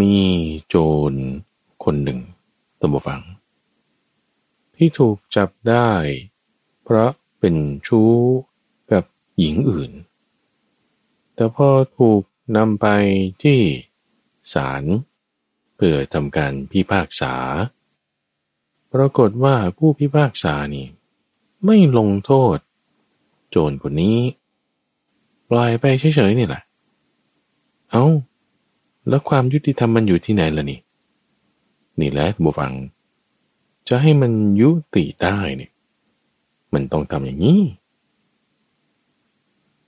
มีโจรคนหนึ่งตบฟังที่ถูกจับได้เพราะเป็นชู้กับหญิงอื่นแต่พอถูกนำไปที่ศาลเพื่อทำการพิพากษาปรากฏว่าผู้พิพากษานี่ไม่ลงโทษโจรคนนี้ปล่อยไปเฉยๆนี่แหละเอาแล้วความยุติธรรมมันอยู่ที่ไหนล่ะนี่นี่แหละบุฟังจะให้มันยุติได้เนี่ยมันต้องทำอย่างนี้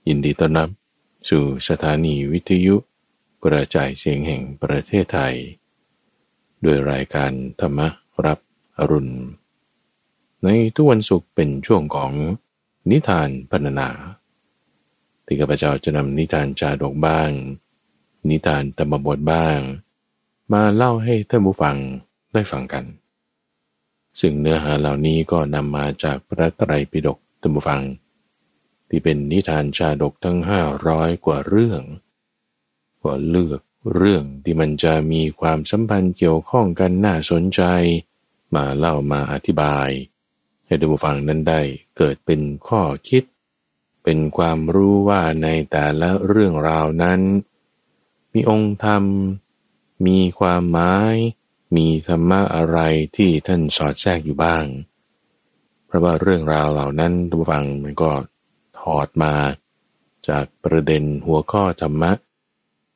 ยินดีต้อนรับสู่สถานีวิทยุกระจายเสียงแห่งประเทศไทยโดยรายการธรรมรับอรุณในทุกวันศุกร์เป็นช่วงของนิทานพรรณนาที่ข้าพเจ้าจะนำนิทานชาดกบ้างนิทานธรรมบทบ้างมาเล่าให้ท่านผู้ฟังได้ฟังกันซึ่งเนื้อหาเหล่านี้ก็นำมาจากพระไตรปิฎกท่านผู้ฟังที่เป็นนิทานชาดกทั้ง500กว่าเรื่องก็เลือกเรื่องที่มันจะมีความสัมพันธ์เกี่ยวข้องกันน่าสนใจมาเล่ามาอธิบายให้ท่านผู้ฟังนั้นได้เกิดเป็นข้อคิดเป็นความรู้ว่าในแต่ละเรื่องราวนั้นมีองค์ธรรมมีความหมายมีธรรมะอะไรที่ท่านสอดแทรกอยู่บ้างเพราะว่าเรื่องราวเหล่านั้นท่านผู้ฟังมันก็ถอดมาจากประเด็นหัวข้อธรรมะ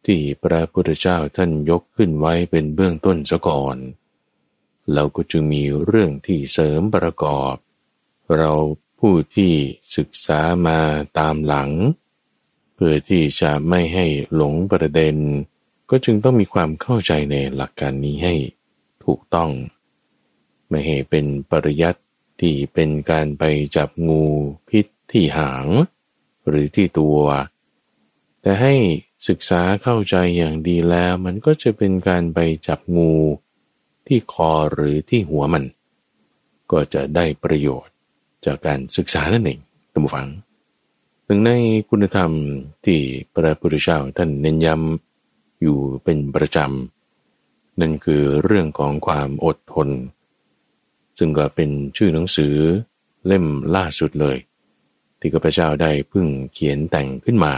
ที่พระพุทธเจ้าท่านยกขึ้นไว้เป็นเบื้องต้นซะก่อนเราก็จึงมีเรื่องที่เสริมประกอบเราผู้ที่ศึกษามาตามหลังเพื่อที่จะไม่ให้หลงประเด็นก็จึงต้องมีความเข้าใจในหลักการนี้ให้ถูกต้องไม่ให้เป็นปริยัติที่เป็นการไปจับงูพิษที่หางหรือที่ตัวแต่ให้ศึกษาเข้าใจอย่างดีแล้วมันก็จะเป็นการไปจับงูที่คอหรือที่หัวมันก็จะได้ประโยชน์จากการศึกษานั่นเองท่านผู้ฟังหนึ่งในคุณธรรมที่พระพุทธเจ้าท่านเน้นย้ำอยู่เป็นประจำนั่นคือเรื่องของความอดทนซึ่งก็เป็นชื่อหนังสือเล่มล่าสุดเลยที่ข้าพเจ้าได้เพิ่งเขียนแต่งขึ้นมา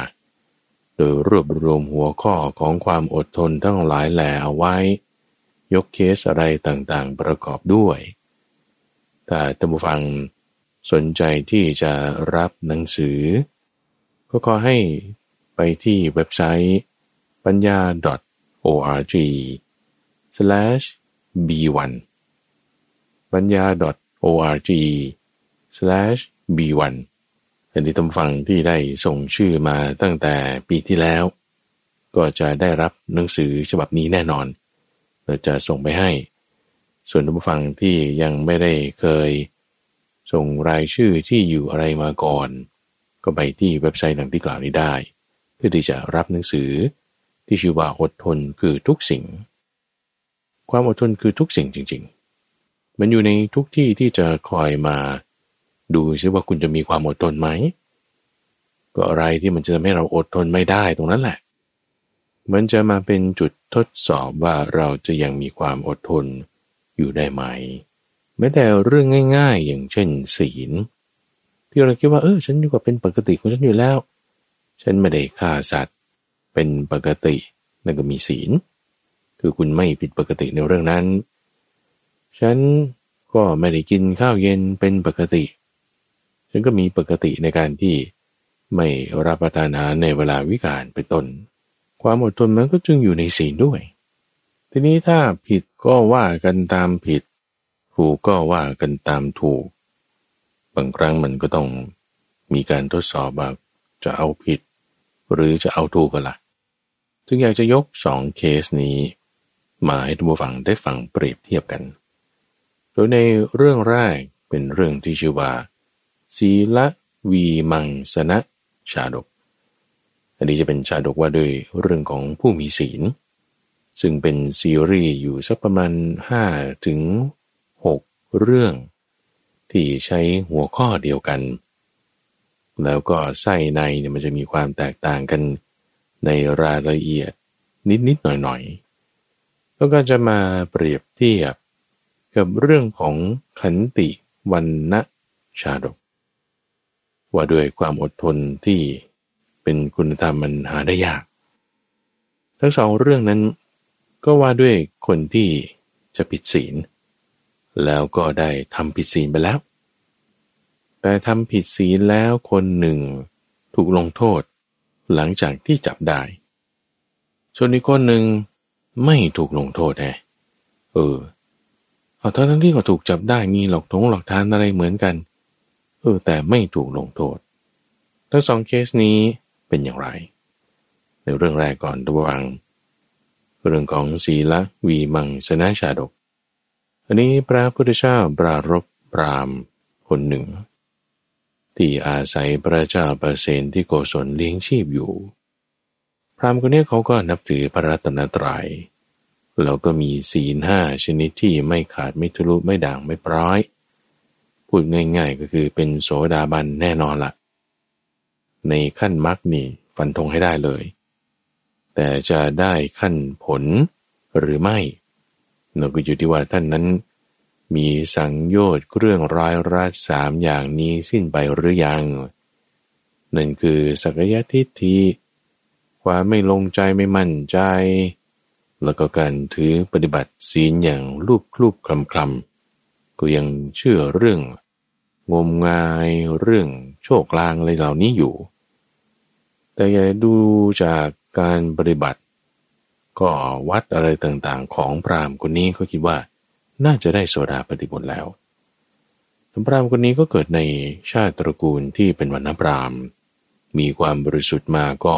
โดยรวบรวมหัวข้อของความอดทนทั้งหลายแหล่เอาไว้ยกเคสอะไรต่างๆประกอบด้วยแต่ท่านผู้ฟังสนใจที่จะรับหนังสือก็ขอให้ไปที่เว็บไซต์ปัญญา .org/b1 ปัญญา .org/b1 อันนี้ท่านผู้ฟังที่ได้ส่งชื่อมาตั้งแต่ปีที่แล้วก็จะได้รับหนังสือฉบับนี้แน่นอนเราจะส่งไปให้ส่วนท่านผู้ฟังที่ยังไม่ได้เคยส่งรายชื่อที่อยู่อะไรมาก่อนก็ไปที่เว็บไซต์ดังที่กล่าวนี้ได้เพื่อที่จะรับหนังสือที่ชื่อว่าอดทนคือทุกสิ่งความอดทนคือทุกสิ่งจริงๆมันอยู่ในทุกที่ที่จะคอยมาดูซิว่าคุณจะมีความอดทนไหมก็อะไรที่มันจะทำให้เราอดทนไม่ได้ตรงนั้นแหละมันจะมาเป็นจุดทดสอบว่าเราจะยังมีความอดทนอยู่ได้ไหมแม้แต่เรื่องง่ายๆอย่างเช่นศีลที่เราคิดว่าฉันอยู่กับเป็นปกติของฉันอยู่แล้วฉันไม่ได้ฆ่าสัตว์เป็นปกตินั่นก็มีศีลคือคุณไม่ผิดปกติในเรื่องนั้นฉันก็ไม่ได้กินข้าวเย็นเป็นปกติฉันก็มีปกติในการที่ไม่รับประทานอาหารในเวลาวิกาลเป็นต้นความอดทนมันก็จึงอยู่ในศีลด้วยทีนี้ถ้าผิดก็ว่ากันตามผิดถูกก็ว่ากันตามถูกบางครั้งมันก็ต้องมีการทดสอบว่าจะเอาผิดหรือจะเอาถูกกันล่ะจึงอยากจะยก2เคสนี้มาให้ทุกฝั่งได้ฟังเปรียบเทียบกันโดยในเรื่องแรกเป็นเรื่องที่ชื่อว่าศีลวีมังสนะชาดกอันนี้จะเป็นชาดกว่าด้วยเรื่องของผู้มีศีลซึ่งเป็นซีรีส์อยู่สักประมาณ5 ถึง 6เรื่องที่ใช้หัวข้อเดียวกันแล้วก็ไส้ในเนี่ยมันจะมีความแตกต่างกันในรายละเอียดนิดๆหน่อย แล้วก็จะมาเปรียบเทียบกับเรื่องของขันติวัรณชาดกว่าด้วยความอดทนที่เป็นคุณธรรมมันหาได้ยากทั้งสองเรื่องนั้นก็ว่าด้วยคนที่จะผิดศีลแล้วก็ได้ทำผิดศีลไปแล้วแต่ทำผิดศีลแล้วคนหนึ่งถูกลงโทษหลังจากที่จับได้ส่วนอีกคนหนึ่งไม่ถูกลงโทษนะทั้งที่ก็ถูกจับได้มีหลอกทานอะไรเหมือนกันแต่ไม่ถูกลงโทษทั้งสองเคสนี้เป็นอย่างไรในเรื่องแรกก่อนระวังเรื่องของศีลวีมังสนะชาดกอันนี้พระพุทธเจ้าปรารภพราหมณ์คนหนึ่งที่อาศัยพระเจ้าประเสนที่โกศลเลี้ยงชีพอยู่พราหมณ์คนนี้เขาก็นับถือพระรัตนตรัยแล้วก็มีศีลห้าชนิดที่ไม่ขาดไม่ทะลุไม่ด่างไม่พร้อยพูดง่ายๆก็คือเป็นโสดาบันแน่นอนล่ะในขั้นมรรคนี่ฟันธงให้ได้เลยแต่จะได้ขั้นผลหรือไม่นั่นก็อยู่ที่ว่าท่านนั้นมีสังโยชน์เครื่องร้ายรัดสามอย่างนี้สิ้นไปหรือยังนั่นคือสักยทิฏฐิความไม่ลงใจไม่มั่นใจแล้วก็การถือปฏิบัติศีลอย่างลูบคลุบคลำๆก็ยังเชื่อเรื่องงมงายเรื่องโชคลางอะไรเหล่านี้อยู่แต่อย่าดูจากการปฏิบัติก็วัดอะไรต่างๆของพราหมณ์คนนี้ก็คิดว่าน่าจะได้โสดาปัตติผลแล้วพราหมณ์คนนี้ก็เกิดในชาติตระกูลที่เป็นวรรณพราหมณ์มีความบริสุทธิ์มาก็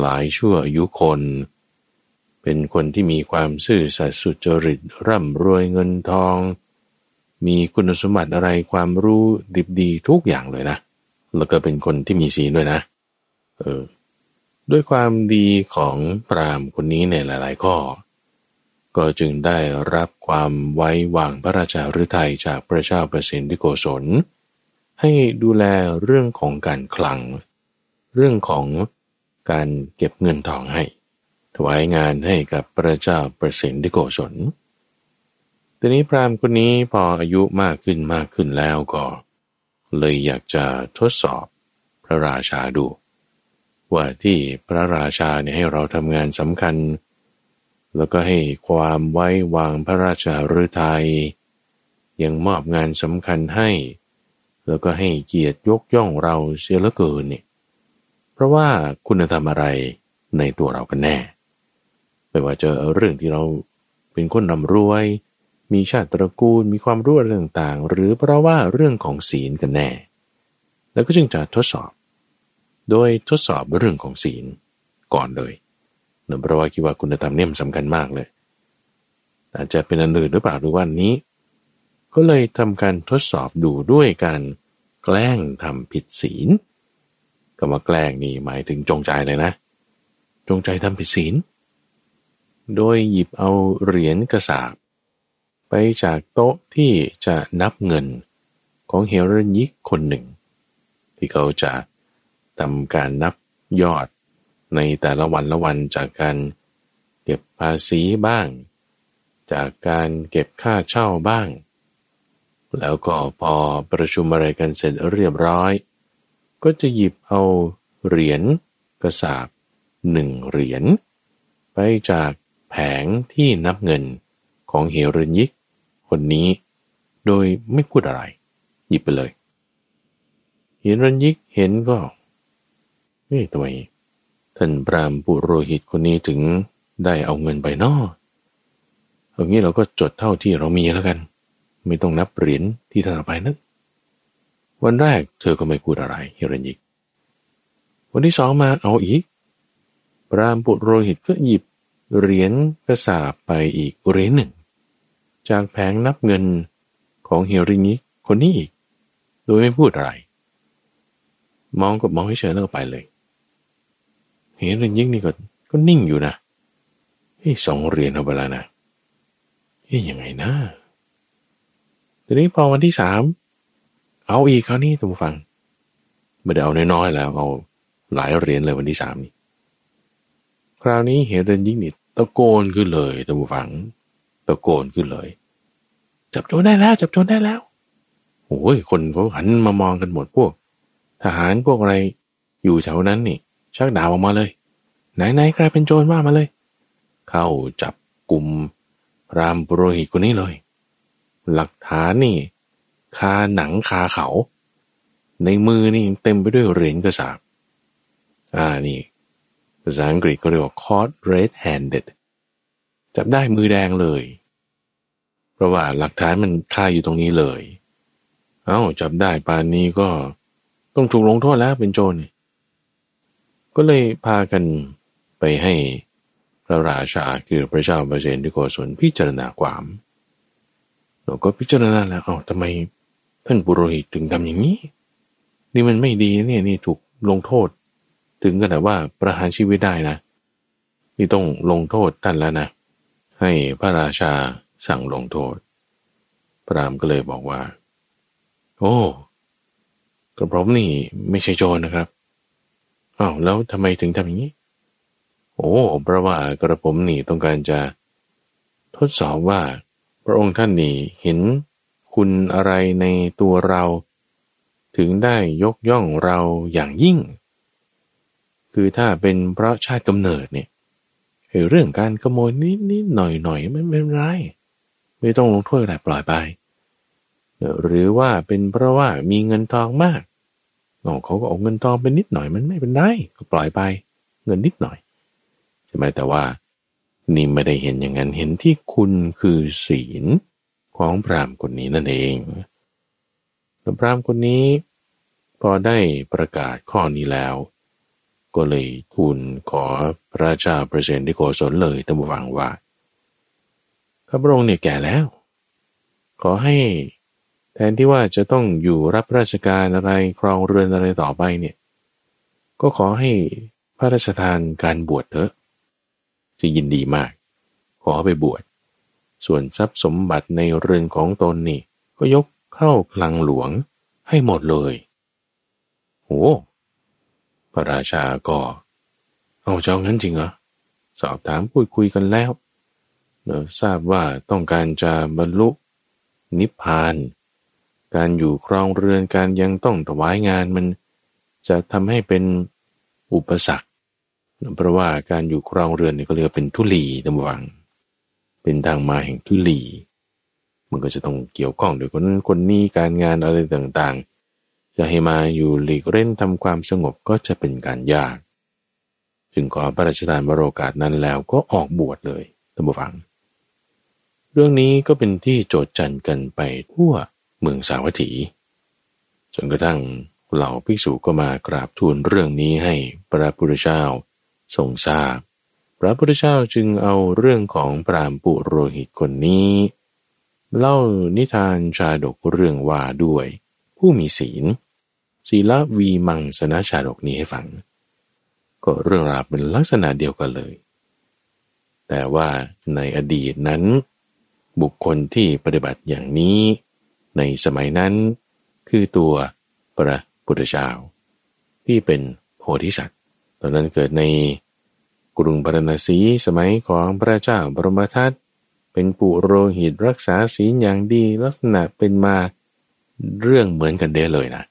หลายชั่วอายุคนเป็นคนที่มีความซื่อสัตย์สุจริตร่ำรวยเงินทองมีคุณสมบัติอะไรความรู้ดิบดีทุกอย่างเลยนะแล้วก็เป็นคนที่มีศีลด้วยนะด้วยความดีของพราหมณ์คนนี้ในหลายๆข้อก็จึงได้รับความไว้วางพระราชาฤทัยจากพระเจ้าประสิทธิโกศลให้ดูแลเรื่องของการคลังเรื่องของการเก็บเงินทองให้ถวายงานให้กับพระเจ้าประสิทธิโกศลทีนี้พราหมณ์คนนี้พออายุมากขึ้นแล้วก็เลยอยากจะทดสอบพระราชาดูว่าที่พระราชาเนี่ยให้เราทำงานสำคัญแล้วก็ให้ความไว้วางพระราชาฤทัยยังมอบงานสำคัญให้แล้วก็ให้เกียรติยกย่องเราเสียเหลือเกินเนี่ยเพราะว่าคุณธรรมอะไรในตัวเรากันแน่ไม่ว่าจะเรื่องที่เราเป็นคนร่ำรวยมีชาติตระกูลมีความรู้อะไรต่างๆหรือเพราะว่าเรื่องของศีลกันแน่แล้วก็จึงจะทดสอบโดยทดสอบเรื่องของศีลก่อนเลยหนึ่งเพราะว่าคิดว่าคุณธรรมเนี่ยสำคัญมากเลยอาจจะเป็นอันอื่นหรือเปล่าหรือว่านี้ก็เลยทำการทดสอบดูด้วยการแกล้งทำผิดศีลคำว่าแกล้งนี่หมายถึงจงใจเลยนะจงใจทำผิดศีลโดยหยิบเอาเหรียญกระสาบไปจากโต๊ะที่จะนับเงินของเฮรัญญิกคนหนึ่งที่เขาจะทำการนับยอดในแต่ละวันจากการเก็บภาษีบ้างจากการเก็บค่าเช่าบ้างแล้วก็พอประชุมอะไรกันเสร็จเรียบร้อยก็จะหยิบเอาเหรียญกระสาบหนึ่งเหรียญไปจากแผงที่นับเงินของเฮรัญญิกคนนี้โดยไม่พูดอะไรหยิบไปเลยเฮรัญญิกเห็นก็นี่ทำไมท่านพราหมณ์ปุโรหิตคนนี้ถึงได้เอาเงินไปนอเอางี้เราก็จดเท่าที่เรามีแล้วกันไม่ต้องนับเหรียญที่ท่านเอาไปนั้นวันแรกเธอก็ไม่พูดอะไรเฮรัญญิกวันที่สองมาเอาอีกพราหมณ์ปุโรหิตก็หยิบเหรียญกระสาบไปอีกเหรียญหนึ่งจากแผงนับเงินของเฮรัญญิกคนนี้อีกโดยไม่พูดอะไรมองเฉยๆแล้วก็ไปเลยเฮรัญญิกนี่ก็นิ่งอยู่นะสองเหรียญเอาไปแล้วนะยังไงนะทีนี้พอวันที่สามเอาอีกคราวนี้ท่านผู้ฟังไม่ได้เอาน้อยๆแล้วเอาหลายเหรียญเลยวันที่สามนี่คราวนี้เฮรัญญิกนี่ ตะโกนขึ้นเลยตะบูฝังตะโกนขึ้นเลยจับโจรได้แล้วจับโจรได้แล้วโอ้ยคนเขาหันมามองกันหมดพวกทหารพวกอะไรอยู่แถวนั้นนี่ชักดาบออกมาเลยไหนใครเป็นโจรว่ามาเลยเข้าจับกลุ่มพราหมณ์ปุโรหิตคนนี้เลยหลักฐานนี่คาหนังคาเขาในมือนี่เต็มไปด้วยเหรียญกระสาบนี่ภาษาอังกฤษเขาเรียกว่า caught red-handed จับได้มือแดงเลยเพราะว่าหลักฐานมันคาอยู่ตรงนี้เลยจับได้ป่านนี้ก็ต้องถูกลงโทษแล้วเป็นโจรก็เลยพากันไปให้พระราชาคือพระเจ้าประเสนที่โกศลพิจารณาความเราก็พิจารณาแล้วทำไมท่านปุโรหิตถึงทำอย่างนี้นี่มันไม่ดีเนี่ยนี่ถูกลงโทษถึงขนาดว่าประหารชีวิตได้นะนี่ต้องลงโทษท่านแล้วนะให้พระราชาสั่งลงโทษพราหมณ์ก็เลยบอกว่าโอ้กระผมนี่ไม่ใช่โจรนะครับแล้วทำไมถึงทำอย่างนี้โอ้เพราะว่ากระผมนี่ต้องการจะทดสอบว่าพระองค์ท่านนี่เห็นคุณอะไรในตัวเราถึงได้ยกย่องเราอย่างยิ่งคือถ้าเป็นเพราะชาติกำเนิดเนี่ยเรื่องการขโมยนิดหน่อยๆไม่เป็นไรไม่ต้องลงโทษอะไรปล่อยไปหรือว่าเป็นเพราะว่ามีเงินทองมากเขาก็เอาเงินทองไปนิดหน่อยมันไม่เป็นไรก็ปล่อยไปเงินนิดหน่อยใช่ไหมแต่ว่านี่ไม่ได้เห็นอย่างนั้นเห็นที่คุณคือศีลของพราหมณ์คนนี้นั่นเองพราหมณ์คนนี้พอได้ประกาศข้อนี้แล้วก็เลยทูลขอพระราชาประเสนที่โกศลเลยตำหวังว่าข้าพระองค์เนี่ยแก่แล้วขอให้แทนที่ว่าจะต้องอยู่รับราชการอะไรครองเรือนอะไรต่อไปเนี่ยก็ขอให้พระราชทานการบวชเถอะจะยินดีมากขอไปบวชส่วนทรัพย์สมบัติในเรือนของตนนี่ก็ยกเข้าคลังหลวงให้หมดเลยโอ้พระราชาก็เจ้างั้นจริงเหรอสอบถามพูดคุยกันแล้วทราบว่าต้องการจะบรรลุนิพพานการอยู่ครองเรือนการยังต้องถวายงานมันจะทำให้เป็นอุปสรรคเพราะว่าการอยู่ครองเรือนนี่ก็เรียกเป็นทุลีระวังเป็นทางมาแห่งทุลีมันก็จะต้องเกี่ยวข้องด้วยคนนี้การงานอะไรต่างๆจะให้มาอยู่หลีกเล่นทำความสงบก็จะเป็นการยากจึงขอพระราชทานวโรกาสนั้นแล้วก็ออกบวชเลยท่านผู้ฟังเรื่องนี้ก็เป็นที่โจษจันกันไปทั่วเมืองสาวัตถีจนกระทั่งเหล่าภิกษุก็มากราบทูลเรื่องนี้ให้พระพุทธเจ้าทรงทราบพระพุทธเจ้าจึงเอาเรื่องของพราหมณ์ปุโรหิตคนนี้เล่านิทานชาดกเรื่องว่าด้วยผู้มีศีลศีลวีมังสนะชาดกนี้ให้ฟังก็เรื่องราวเป็นลักษณะเดียวกันเลยแต่ว่าในอดีตนั้นบุคคลที่ปฏิบัติอย่างนี้ในสมัยนั้นคือตัวพระพุทธเจ้าที่เป็นโพธิสัตว์ตอนนั้นเกิดในกรุงพาราณสีสมัยของพระเจ้าบรมทัตเป็นปุโรหิตรักษาศีลอย่างดีลักษณะเป็นมาเรื่องเหมือนกันเด้เลยนะ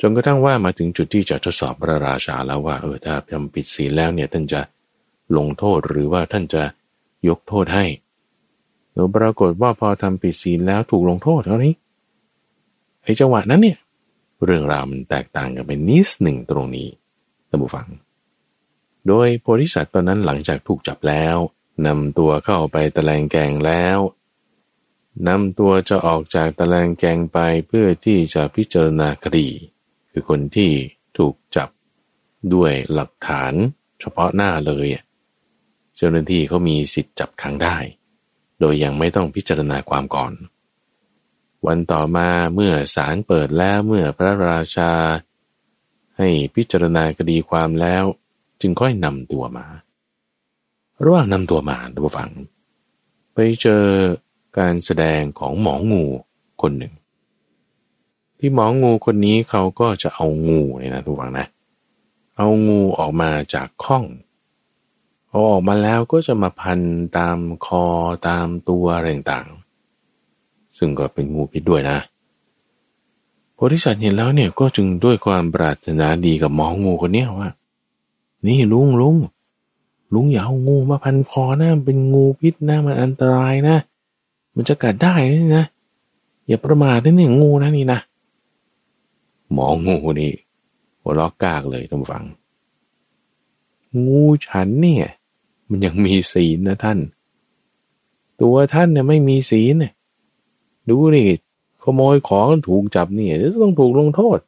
จนกระทั่งว่ามาถึงจุดที่จะทดสอบพระราชาแล้วว่าถ้าทำผิดศีลแล้วเนี่ยท่านจะลงโทษหรือว่าท่านจะยกโทษให้แล้วปรากฏว่าพอทำผิดศีลแล้วถูกลงโทษเท่านี้ไอ้จังหวะนั้นเนี่ยเรื่องราวมันแตกต่างกันไปนิดหนึ่งตรงนี้ท่านผู้ฟังโดยโพธิสัตว์ตอนนั้นหลังจากถูกจับแล้วนำตัวเข้าไปตะแลงแกงแล้วนำตัวจะออกจากตะแลงแกงไปเพื่อที่จะพิจารณาคดีคือคนที่ถูกจับด้วยหลักฐานเฉพาะหน้าเลยเจ้าหน้าที่เขามีสิทธิ์จับขังได้โดยยังไม่ต้องพิจารณาความก่อนวันต่อมาเมื่อศาลเปิดแล้วเมื่อพระราชาให้พิจารณาคดีความแล้วจึงค่อยนำตัวมาระหว่างนำตัวมาท่านผู้ฟังไปเจอการแสดงของหมองูคนหนึ่งที่หมองูคนนี้เขาก็จะเอางูเนี่ยนะทุกฟังนะเอางูออกมาจากข้อง พอออกมาแล้วก็จะมาพันตามคอตามตัวอะไรต่างๆซึ่งก็เป็นงูพิษด้วยนะโพธิสัตว์เห็นแล้วเนี่ยก็จึงด้วยความปรารถนาดีกับหมองูคนนี้ว่านี่ลุงอย่าเอางูมาพันคอนะเป็นงูพิษนะมันอันตรายนะมันจะกัดได้นะอย่าประมาทนะเนี่ยงูนะนี่นะหมองูนี่หัวเราะกากเลยท่านฟังงูฉันเนี่ยมันยังมีศีลนะท่านตัวท่านเนี่ยไม่มีศีลดูดิขโมยของถูกจับเนี่ยจะต้องถูกลงโทษ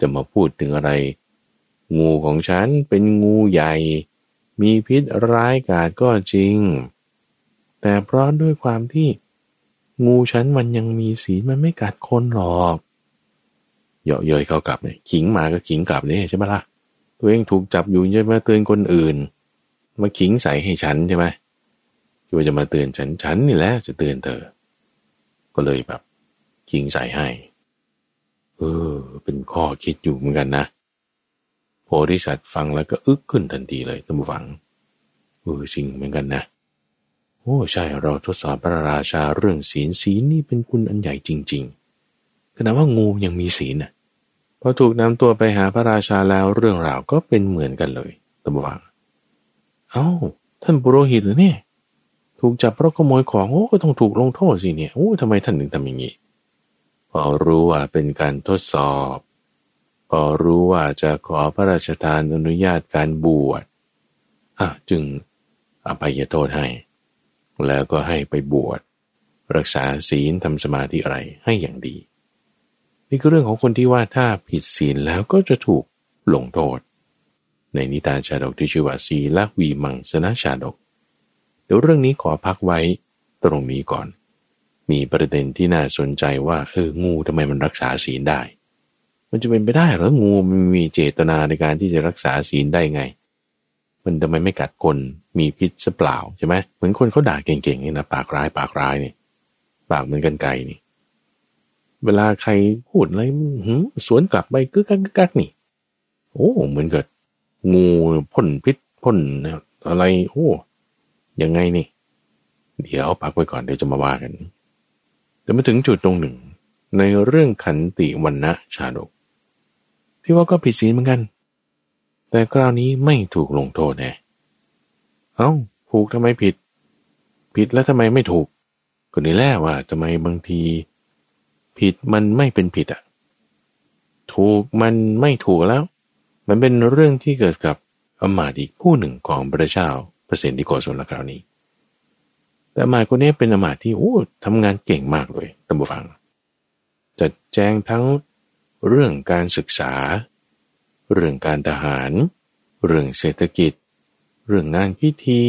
จะมาพูดถึงอะไรงูของฉันเป็นงูใหญ่มีพิษร้ายกาจก็จริงแต่เพราะด้วยความที่งูฉันมันยังมีศีลมันไม่กัดคนหรอกเยาะเย้ยเขากลับเนี่ยขิงมาก็ขิงกลับเนี่ยใช่ไหมล่ะตัวเองถูกจับอยู่จะมาเตือนคนอื่นมาขิงใส่ให้ฉันใช่ไหมคิดว่าจะมาเตือนฉันนี่แหละจะเตือนเธอก็เลยแบบขิงใส่ให้เป็นข้อคิดอยู่เหมือนกันนะโพธิสัตว์ฟังแล้วก็อึกขึ้นทันทีเลยท่านผู้ฟังจริงเหมือนกันนะโอ้ใช่เราทดสอบพระราชาเรื่องศีลนี่เป็นคุณอันใหญ่จริงๆขณะว่างูยังมีศีลนะพอถูกนำตัวไปหาพระราชาแล้วเรื่องราวก็เป็นเหมือนกันเลยท่านผู้ฟังท่านปุโรหิตเหรอเนี่ยถูกจับเพราะขโมยของก็ต้องถูกลงโทษสิเนี่ยทำไมท่านถึงทำอย่างนี้พอรู้ว่าเป็นการทดสอบพอรู้ว่าจะขอพระราชทานอนุญาตการบวชจึงอภัยโทษให้แล้วก็ให้ไปบวชรักษาศีลทำสมาธิอะไรให้อย่างดีนี่คือเรื่องของคนที่ว่าถ้าผิดศีลแล้วก็จะถูกลงโทษในนิทานชาดกที่ชื่อว่าศีลวีมังสนชาดกเดี๋ยวเรื่องนี้ขอพักไว้ตรงนี้ก่อนมีประเด็นที่น่าสนใจว่างูทำไมมันรักษาศีลได้มันจะเป็นไปได้หรืองูมันมีเจตนาในการที่จะรักษาศีลได้ไงมันทำไมไม่กัดคนมีพิษซะเปล่าใช่ไหมเหมือนคนเขาด่าเก่งๆนี่นะปากร้ายนี่ปากเหมือนกันไก่นี่เวลาใครพูดอะไรสวนกลับไปกึกกักนี่เหมือนกับงูพ่นพิษพ่นอะไรยังไงนี่เดี๋ยวพักไว้ก่อนเดี๋ยวจะมาว่ากันแต่มาถึงจุดตรงหนึ่งในเรื่องขันติวรรณชาดกที่ว่าก็ผิดศีลเหมือนกันแต่คราวนี้ไม่ถูกลงโทษแน่ถูกทำไมผิดแล้วทำไมไม่ถูกก็นี่แหละว่าทำไมบางทีผิดมันไม่เป็นผิดถูกมันไม่ถูกแล้วมันเป็นเรื่องที่เกิดกับอมาตย์อีกผู้หนึ่งของพระเจ้าเปรตที่โกศลคราวนี้แต่อมาตย์คนนี้เป็นอมาตย์ที่ทำงานเก่งมากเลยท่านผู้ฟังจัดแจงทั้งเรื่องการศึกษาเรื่องการทหารเรื่องเศรษฐกิจเรื่องงานพิธี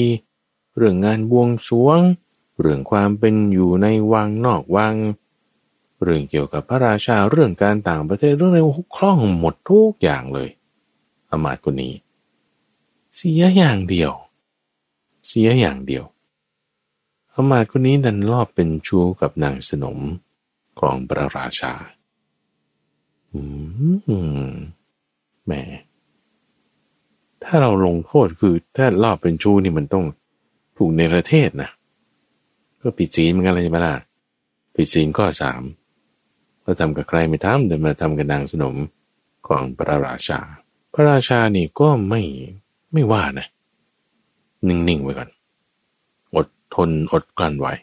เรื่องงานบวงสรวงเรื่องความเป็นอยู่ในวังนอกวังเรื่องเกี่ยวกับพระราชาเรื่องการต่างประเทศเรื่องอะไรคล่องหมดทุกอย่างเลยอมาตย์คนนี้เสียอย่างเดียวอมาตย์คนนี้ดันลอบเป็นชู้กับนางสนมของพระราชาแหมถ้าเราลงโทษคือถ้าลอบเป็นชู้นี่มันต้องถูกเนรเทศนะก็ผิดศีลเหมือนกันเลยใช่ไหมล่ะผิดศีลข้อ 3เราทำกับใครไม่ทำแต่มาทำกับนางสนมของพระราชาพระราชานี่ก็ไม่ว่านะนิ่งๆไว้ก่อนอดทนอดกลั้นไว้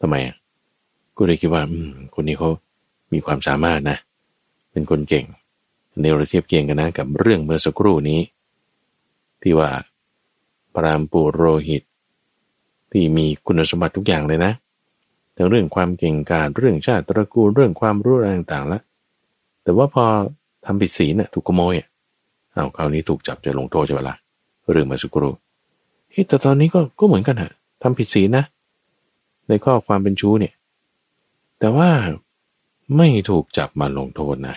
ทำไมก็เลยคิดว่าคนนี้เขามีความสามารถนะเป็นคนเก่งในเราเทียบเคียงกันนะกับเรื่องเมื่อสักครู่นี้ที่ว่าพราหมณ์ปุโรหิตที่มีคุณสมบัติทุกอย่างเลยนะทั้งเรื่องความเก่งกาจเรื่องชาติตระกูลเรื่องความรู้อะไรต่างๆละแต่ว่าพอทำผิดศีลถูกขโมยคราวนี้ถูกจับจะลงโทษใช่ไหมล่ะเรื่องเมื่อสักครู่แต่ตอนนี้ก็เหมือนกันทำผิดศีลนะในข้อความเป็นชู้เนี่ยแต่ว่าไม่ถูกจับมาลงโทษนะ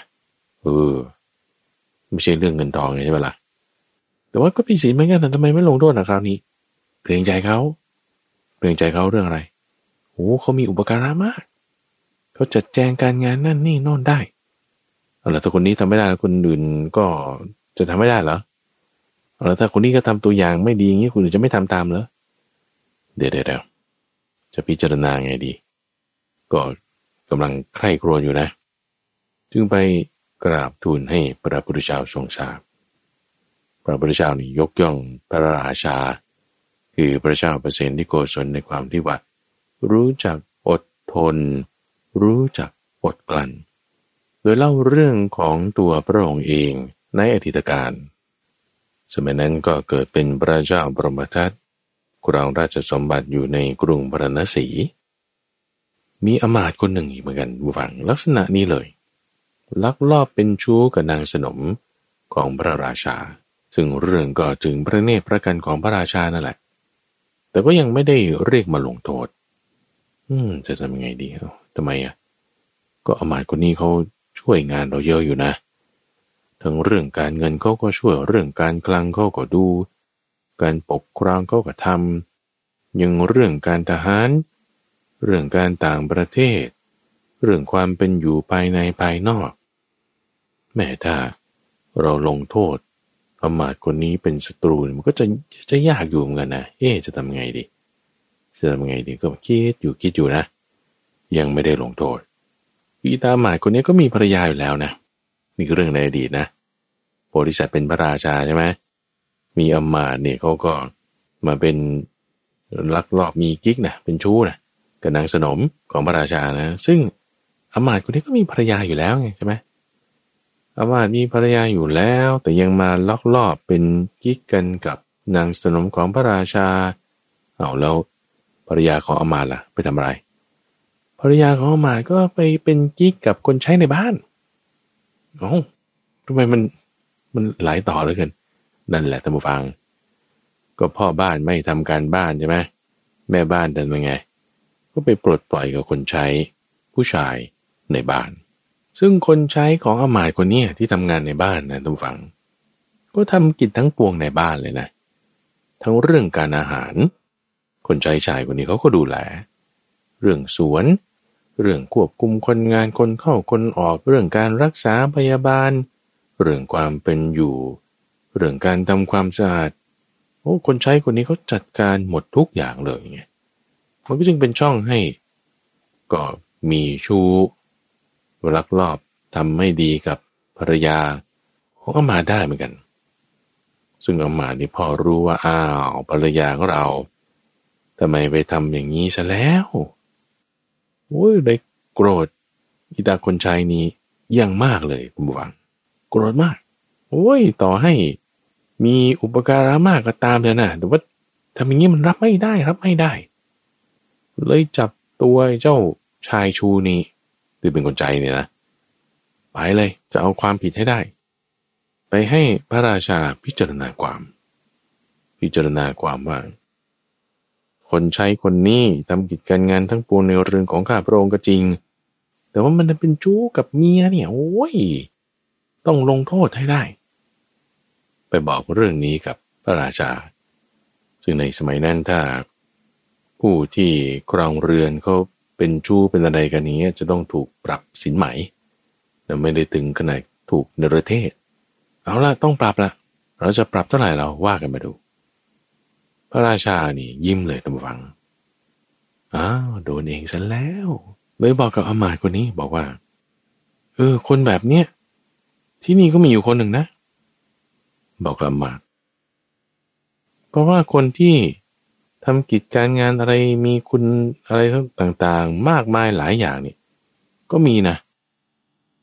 ไม่ใช่เรื่องเงินทองไงใช่ไหมล่ะแต่ว่าก็ผิดศีลเหมือนกันแต่ทำไมไม่ลงโทษคราวนี้เกรงใจเขาเรื่องอะไรเขามีอุปการะมากเขาจัดแจงการงานนั่นนี่โน่นได้แล้วถ้าคนนี้ทำไม่ได้คนอื่นก็จะทำไม่ได้เหรอ แล้วถ้าคนนี้ก็ทำตัวอย่างไม่ดีอย่างนี้คุณจะไม่ทำตามเหรอเดี๋ยวจะพิจารณาไงดีก็กำลังใคร่ครวญอยู่นะจึงไปกราบทูลให้พระพุทธเจ้าทรงทราบพระพุทธเจ้านี่ยกย่องพระราชาคือพระเจ้าประเสนที่โกศลในความที่ว่ารู้จักอดทนรู้จักอดกลั้นโดยเล่าเรื่องของตัวพระองค์เองในอดีตกาลสมัยนั้นก็เกิดเป็นพระเจ้าปรมทัตครองราชสมบัติอยู่ในกรุงพาราณสีมีอมาตย์คนหนึ่งอีกเหมือนกันบุฟังลักษณะนี้เลยลักลอบเป็นชู้กับนางสนมของพระราชาซึ่งเรื่องก็ถึงพระเนตรพระกันของพระราชานั่นแหละแต่ก็ยังไม่ได้เรียกมาลงโทษจะทำยังไงดีทำไมอ่ะก็อมาตย์คนนี้เขาช่วยงานเราเยอะอยู่นะทั้งเรื่องการเงินเขาก็ช่วยเรื่องการคลังเขาก็ดูการปกครองเขาก็ทำยังเรื่องการทหารเรื่องการต่างประเทศเรื่องความเป็นอยู่ภายในภายนอกแม้ถ้าเราลงโทษอมาตย์คนนี้เป็นศัตรูมันก็จะยากอยู่เหมือนกันนะจะทำไงดีก็คิดอยู่นะยังไม่ได้ลงโทษอีตาอมาตย์คนนี้ก็มีภรรยาอยู่แล้วนะนี่เรื่องในอดีตนะโพธิสัตว์เป็นพระราชาใช่ไหมมีอมาตย์เนี่ยเขาก็มาเป็นลักลอบมีกิ๊กนะเป็นชู้นะกับนางสนมของพระราชานะซึ่งอมาตย์คนนี้ก็มีภรรยาอยู่แล้วไงใช่ไหมอมาตย์มีภรรยาอยู่แล้วแต่ยังมาลักลอบเป็นกิ๊กกันกับนางสนมของพระราชาเอาแล้วภรรยาของอมาตย์ล่ะไปทำอะไรภรรยาของอมาตย์ก็ไปเป็นกิ๊กกับคนใช้ในบ้านทำไมมันหลายต่อเหลือเกินนั่นแหละท่านผู้ฟังก็พ่อบ้านไม่ทำการบ้านใช่ไหมแม่บ้านดันเป็นไงก็ไปปลดปล่อยกับคนใช้ผู้ชายในบ้านซึ่งคนใช้ของอมาตย์คนนี้ที่ทำงานในบ้านนะท่านผู้ฟังก็ทำกิจทั้งปวงในบ้านเลยนะทั้งเรื่องการอาหารคนใช้ชายคนนี้เขาก็ดูแลเรื่องสวนเรื่องควบคุมคนงานคนเข้าคนออกเรื่องการรักษาพยาบาลเรื่องความเป็นอยู่เรื่องการทำความสะอาดคนใช้คนนี้เขาจัดการหมดทุกอย่างเลยไงมันก็จึงเป็นช่องให้ก็มีชู้ลักลอบทำไม่ดีกับภรรยาของอมาตย์ได้เหมือนกันซึ่งอมาตย์นี่พอรู้ว่าอ้าวภรรยาของเราทำไมไปทำอย่างนี้ซะแล้วได้โกรธอีตาคนใช้นี้อย่างมากเลยคุณผู้ฟังโกรธมากต่อให้มีอุปการะมากก็ตามเลยนะแต่ว่าทำอย่างนี้มันรับไม่ได้เลยจับตัวเจ้าชายชูนี้ที่เป็นคนใจเนี่ยนะไปเลยจะเอาความผิดให้ได้ไปให้พระราชาพิจารณาความว่าคนใช้คนนี้ทำกิจการงานทั้งปวงในเรือนของข้าพระองค์ก็จริงแต่ว่ามันเป็นชู้กับเมียเนี่ยต้องลงโทษให้ได้ไปบอกเรื่องนี้กับพระราชาซึ่งในสมัยนั้นถ้าผู้ที่ครองเรือนเขาเป็นชู้เป็นอะไรกันนี้จะต้องถูกปรับสินไหมแต่ไม่ได้ถึงขนาดถูกเนรเทศเอาล่ะต้องปรับละเราจะปรับเท่าไหร่เราว่ากันมาดูพระราชานี่ยิ้มเลยท่านผู้ฟังโดนเองซะแล้วเลยบอกกับอมาตย์คนนี้บอกว่าคนแบบเนี้ยที่นี่ก็มีอยู่คนหนึ่งนะบอกกับอมาตย์เพราะว่าคนที่ทำกิจการงานอะไรมีคุณอะไรต่างๆมากมายหลายอย่างนี่ก็มีนะ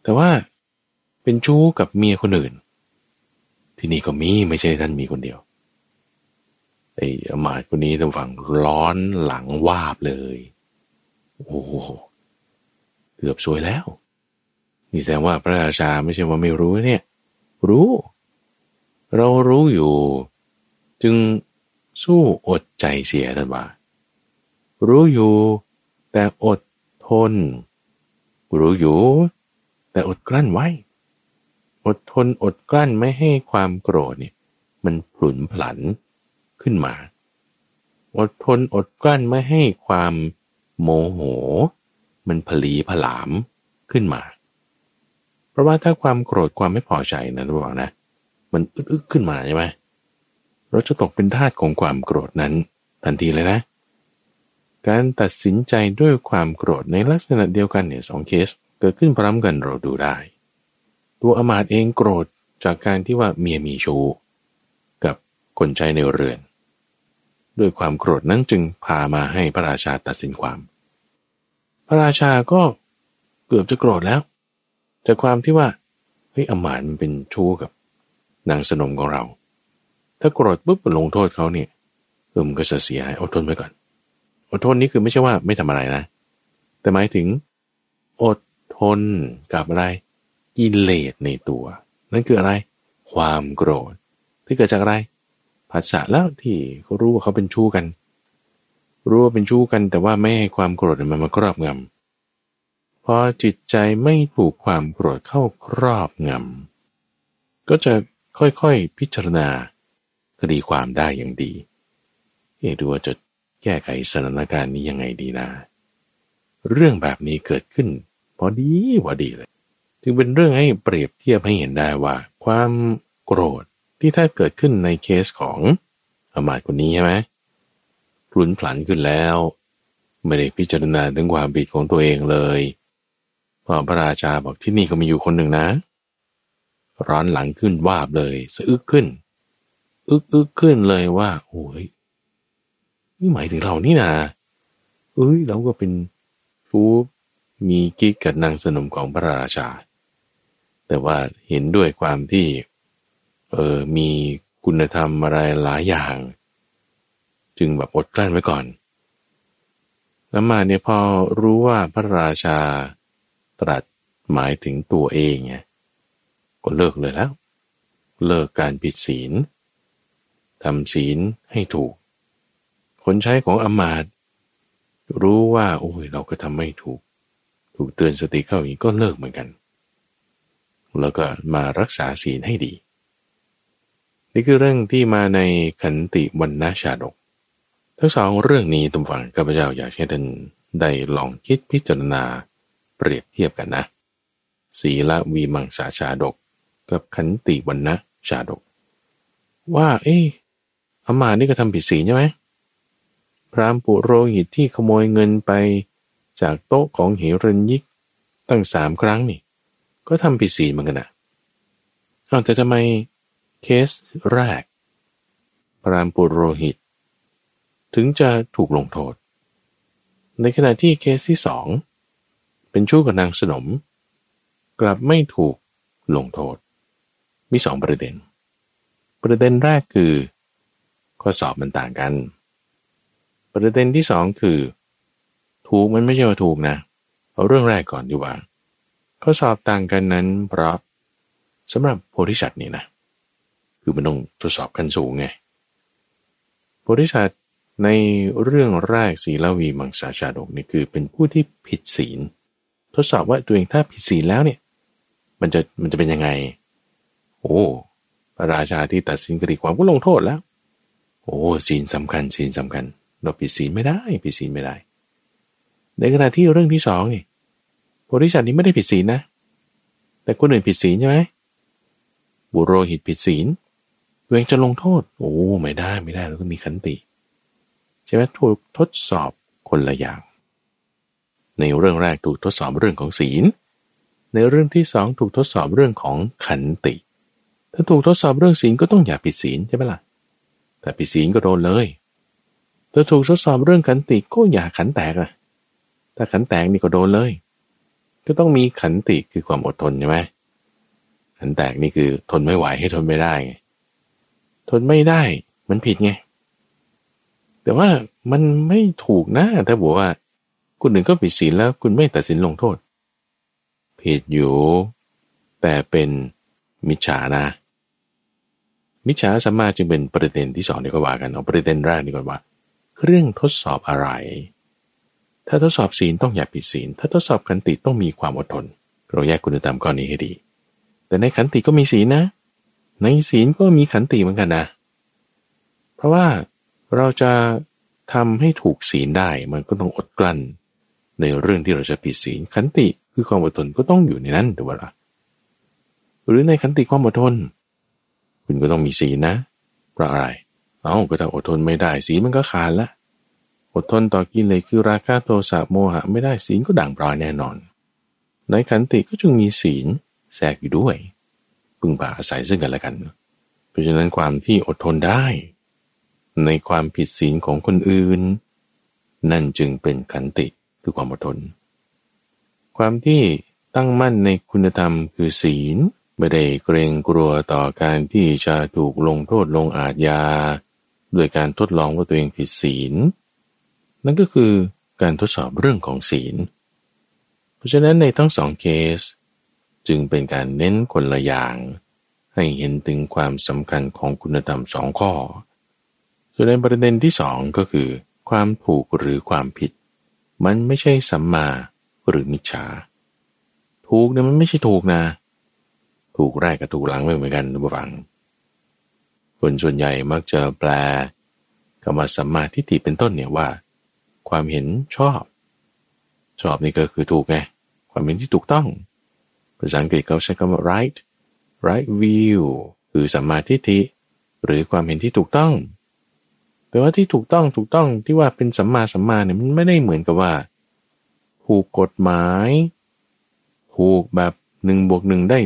แต่ว่าเป็นชู้กับเมียคนอื่นที่นี่ก็มีไม่ใช่ท่านมีคนเดียวไอ้อมาตย์คนนี้ท่านฟังร้อนหลังวาบเลยเกือบสวยแล้วนี่แสดงว่าพระราชาไม่ใช่ว่าไม่รู้เนี่ยรู้เรารู้อยู่จึงสู้อดใจเสียท่านว่ารู้อยู่แต่อดทนรู้อยู่แต่อดกลั้นไว้อดทนอดกลั้นไม่ให้ความโกรธเนี่ยมันผุนผลันขึ้นมาอดทนอดกลั้นไม่ให้ความโมโหมันผลีผลามขึ้นมาเพราะว่าถ้าความโกรธความไม่พอใจนะระวังนะมันอึดขึ้นมาใช่ไหม เราจะตกเป็นทาสของความโกรธนั้นทันทีเลยนะการตัดสินใจด้วยความโกรธในลักษณะเดียวกันเนี่ย2เคสเกิดขึ้นพร้อมกันเราดูได้ตัวอมาตย์เองโกรธจากการที่ว่าเมียมีชู้กับคนใช้ในเรือนด้วยความโกรธนั้นจึงพามาให้พระราชาตัดสินความพระราชาก็เกือบจะโกรธแล้วจากความที่ว่าเฮ้ยอมาตย์มันเป็นชู้กับนางสนมของเราถ้าโกรธปุ๊บลงโทษเขาเนี่ยมันก็จะเสียหายอดทนไว้ก่อนอดทนนี้คือไม่ใช่ว่าไม่ทำอะไรนะแต่หมายถึงอดทนกับอะไรกิเลสในตัวนั่นคืออะไรความโกรธที่เกิดจากอะไรผัสสะแล้วที่เขารู้ว่าเขาเป็นชู้กันรู้ว่าเป็นชู้กันแต่ว่าไม่ให้ความโกรธมันมาครอบงำพอจิตใจไม่ถูกความโกรธเข้าครอบงำก็จะค่อยๆพิจารณาคดีความได้อย่างดีดูว่าจะแก้ไขสถานการณ์นี้ยังไงดีนะเรื่องแบบนี้เกิดขึ้นพอดีเลยจึงเป็นเรื่องให้เปรียบเทียบให้เห็นได้ว่าความโกรธที่ถ้าเกิดขึ้นในเคสของอมาตย์คนนี้ใช่ไหมพลุนพลันขึ้นแล้วไม่ได้พิจารณาถึงความผิดของตัวเองเลยพอพระราชาบอกที่นี่ก็มีอยู่คนหนึ่งนะร้อนหลังขึ้นวาบเลยสะอึกขึ้นอึกขึ้นเลยว่าโอ้ยนี่หมายถึงเรานี่นะเราก็เป็นชู้มีกิ๊กกับนางสนมของพระราชาแต่ว่าเห็นด้วยความที่มีคุณธรรมอะไรหลายอย่างจึงแบบอดกลั้นไว้ก่อนแล้วมาเนี่ยพอรู้ว่าพระราชาตรัสหมายถึงตัวเองเนี่ยก็เลิกเลยแล้วเลิกการผิดศีลทำศีลให้ถูกคนใช้ของอมาตย์รู้ว่าโอ้ยเราก็ทำไม่ถูกเตือนสติเข้าอีกก็เลิกเหมือนกันแล้วก็มารักษาศีลให้ดีนี่คือเรื่องที่มาในขันติวรรณชาดกทั้งสองเรื่องนี้ตำฝังข้าพเจ้าอยากให้ท่านได้ลองคิดพิจารณาเปรียบเทียบกันนะศีลวีมังสาชาดกกับขันติวรรณชาดกว่าอมาตย์นี่ก็ทำผิดศีลใช่ไหมพราหมณ์ปุโรหิตที่ขโมยเงินไปจากโต๊ะของหิรัญยิกตั้ง3ครั้งนี่ก็ทำผิดศีลเหมือนกันนะแต่ทำไมเคสแรกพราหมณ์ปุโรหิตถึงจะถูกลงโทษในขณะที่เคสที่2เป็นชู้กับนางสนมกลับไม่ถูกลงโทษมี2ประเด็นแรกคือข้อสอบมันต่างกันประเด็นที่2คือถูกมันไม่ใช่ว่าถูกนะเอาเรื่องแรกก่อนดีกว่าข้อสอบต่างกันนั้นเพราะสำหรับโพธิสัตว์นี่นะคือมันต้องทดสอบขั้นสูงไงโพธิสัตว์ในเรื่องแรกศีลวีมังสาชาดกนี่คือเป็นผู้ที่ผิดศีลทดสอบว่าตัวเองถ้าผิดศีลแล้วเนี่ยมันจะเป็นยังไงพระราชาที่ตัดสินคดีความก็ลงโทษแล้วศีลสำคัญเราผิดศีลไม่ได้ในขณะที่เรื่องที่2นี่โพธิสัตว์นี้ไม่ได้ผิดศีลนะแต่คนอื่นผิดศีลใช่ไหมปุโรหิตผิดศีลตัวเองจะลงโทษไม่ได้เราต้องมีขันติใช่ไหมถูกทดสอบคนละอย่างในเรื่องแรกถูกทดสอบเรื่องของศีลในเรื่องที่2ถูกทดสอบเรื่องของขันติถ้าถูกทดสอบเรื่องศีลก็ต้องอย่าผิดศีลใช่ไหมล่ะแต่ผิดศีลก็โดนเลยถ้าถูกทดสอบเรื่องขันติก็อย่าขันแตกนะถ้าขันแตกนี่ก็โดนเลยก็ต้องมีขันติคือความอดทนใช่ไหมขันแตกนี่คือทนไม่ไหวให้ทนไม่ได้ไงทนไม่ได้มันผิดไงแต่ว่ามันไม่ถูกนะถ้าบอกว่าคุณหนึ่งก็ผิดศีลแล้วคุณไม่ตัดสินลงโทษผิดอยู่แต่เป็นมิจฉานะมิจฉาสัมมาจึงเป็นประเด็นที่2เดี๋ยวก็ว่ากันเอาประเด็นแรกนี่ก่อนว่าเครื่องทดสอบอะไรถ้าทดสอบศีลต้องอย่าผิดศีลถ้าทดสอบขันติต้องมีความอดทนเราแยกคุณธรรมข้อนี้ให้ดีแต่ในขันติก็มีศีลนะในศีลก็มีขันติเหมือนกันนะเพราะว่าเราจะทำให้ถูกศีลได้มันก็ต้องอดกลั้นในเรื่องที่เราจะผิดศีลขันติคือความอดทนก็ต้องอยู่ในนั้นถูกป่ะหรือในขันติความอดทนคุณก็ต้องมีศีลนะเพราะอะไร เอาก็ถ้าอดทนไม่ได้ศีลมันก็ขาดละอดทนต่อกิเลสคือราคะโทสะโมหะไม่ได้ศีลก็ด่างพร้อยแน่นอนในขันติก็จึงมีศีลแทรกอยู่ด้วยพึ่งพาอาศัยซึ่งกันและกันเพราะฉะนั้นความที่อดทนได้ในความผิดศีลของคนอื่นนั่นจึงเป็นขันติคือความอดทนความที่ตั้งมั่นในคุณธรรมคือศีลไม่ได้เกรงกลัวต่อการที่จะถูกลงโทษลงอาญาด้วยการทดลองว่าตัวเองผิดศีลนั่นก็คือการทดสอบเรื่องของศีลเพราะฉะนั้นในทั้งสองเคสจึงเป็นการเน้นคนละอย่างให้เห็นถึงความสำคัญของคุณธรรมสองข้อส่วนในประเด็นที่สองก็คือความถูกหรือความผิดมันไม่ใช่สัมมาหรือมิจฉาถูกเนี่ยมันไม่ใช่ถูกนะถูกแรกกับถูกหลังไม่เหมือนกันนะฟังคนส่วนใหญ่มักจะแปลคำว่าสัมมาทิฏฐิเป็นต้นเนี่ยว่าความเห็นชอบนี่ก็คือถูกไงความเห็นที่ถูกต้องภาษาอังกฤษเขาใช้คำว่า right view คือสัมมาทิฏฐิหรือความเห็นที่ถูกต้องแต่ว่าที่ถูกต้องที่ว่าเป็นสัมมาเนี่ยมันไม่ได้เหมือนกับว่าถูกกฎหมายถูกแบบ1+1ได้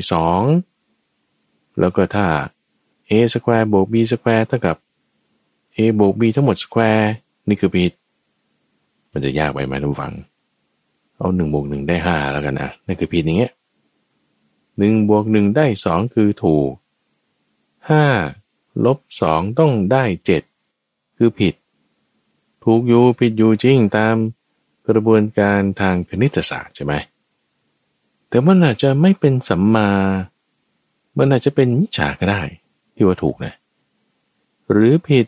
2แล้วก็ถ้า a สแควร์บวก b สแควร์เท่ากับ a บวก b ทั้งหมดสแควร์นี่คือผิดมันจะยากไปไหมทุกฝั่งเอา1+1ได้5แล้วกันนะนั่นคือผิดอย่างเงี้ย1+1ได้2คือถูก5-2ต้องได้7คือผิดถูกอยู่ผิดอยู่จริงตามกระบวนการทางคณิตศาสตร์ใช่ไหมแต่มันอาจจะไม่เป็นสัมมามันอาจจะเป็นมิจฉาก็ได้ที่ว่าถูกนะหรือผิด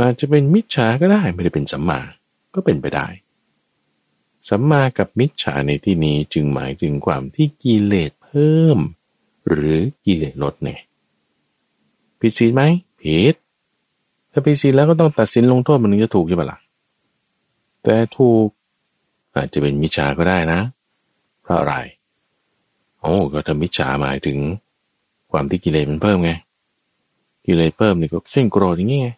อาจจะเป็นมิจฉาก็ได้ไม่ได้เป็นสัมมาก็เป็นไปได้สัมมากับมิจฉาในที่นี้จึงหมายถึงความที่กิเลสเพิ่มหรือกิเลสลดเนี่ยผิดศีลไหมผิดถ้าผิดศีลแล้วก็ต้องตัดสินลงโทษมันถึงจะถูกใช่ป่ะล่ะแต่ถูกอาจจะเป็นมิจฉาก็ได้นะเพราะอะไรก็ถ้ามิจฉาหมายถึงความที่กิเลสมันเพิ่มไงกิเลสเพิ่มนี่ก็เช่นโกรธอย่างนี้ไง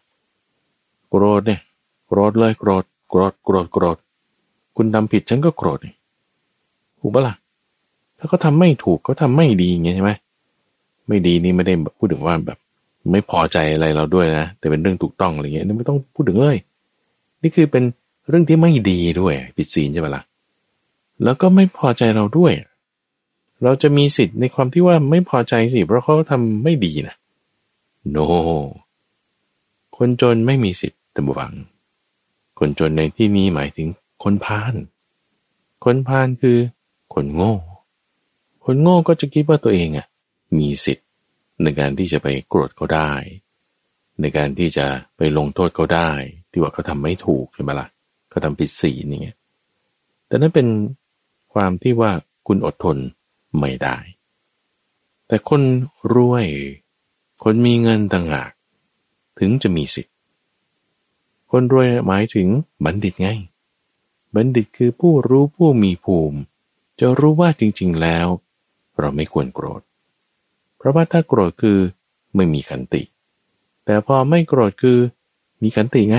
โกรธเนี่ยโกรธเลยโกรธคุณทำผิดฉันก็โกรธถูกปะล่ะถ้าเขาทำไม่ถูกเขาทำไม่ดีอย่างนี้ใช่ไหมไม่ดีนี่ไม่ได้พูดถึงว่าแบบไม่พอใจอะไรเราด้วยนะแต่เป็นเรื่องถูกต้องอะไรเงี้ยนี่ไม่ต้องพูดถึงเลยนี่คือเป็นเรื่องที่ไม่ดีด้วยผิดศีลใช่ปะล่ะแล้วก็ไม่พอใจเราด้วยเราจะมีสิทธิ์ในความที่ว่าไม่พอใจสิเพราะเขาทำไม่ดีนะ no คนจนไม่มีสิทธิ์แต่บังคนจนในที่นี้หมายถึงคนพาลคือคนโง่ก็จะคิดว่าตัวเองอ่ะมีสิทธิ์ในการที่จะไปโกรธเขาได้ในการที่จะไปลงโทษเขาได้ที่ว่าเขาทำไม่ถูกใช่ไหมล่ะเขาทำผิดศีลอย่างเงี้ยแต่นั่นเป็นความที่ว่าคุณอดทนไม่ได้แต่คนรวยคนมีเงินต่างหากถึงจะมีสิทธิ์คนรวยหมายถึงบัณฑิตไงบัณฑิตคือผู้รู้ผู้มีภูมิจะรู้ว่าจริงๆแล้วเราไม่ควรโกรธเพราะว่าถ้าโกรธคือไม่มีขันติแต่พอไม่โกรธคือมีขันติไง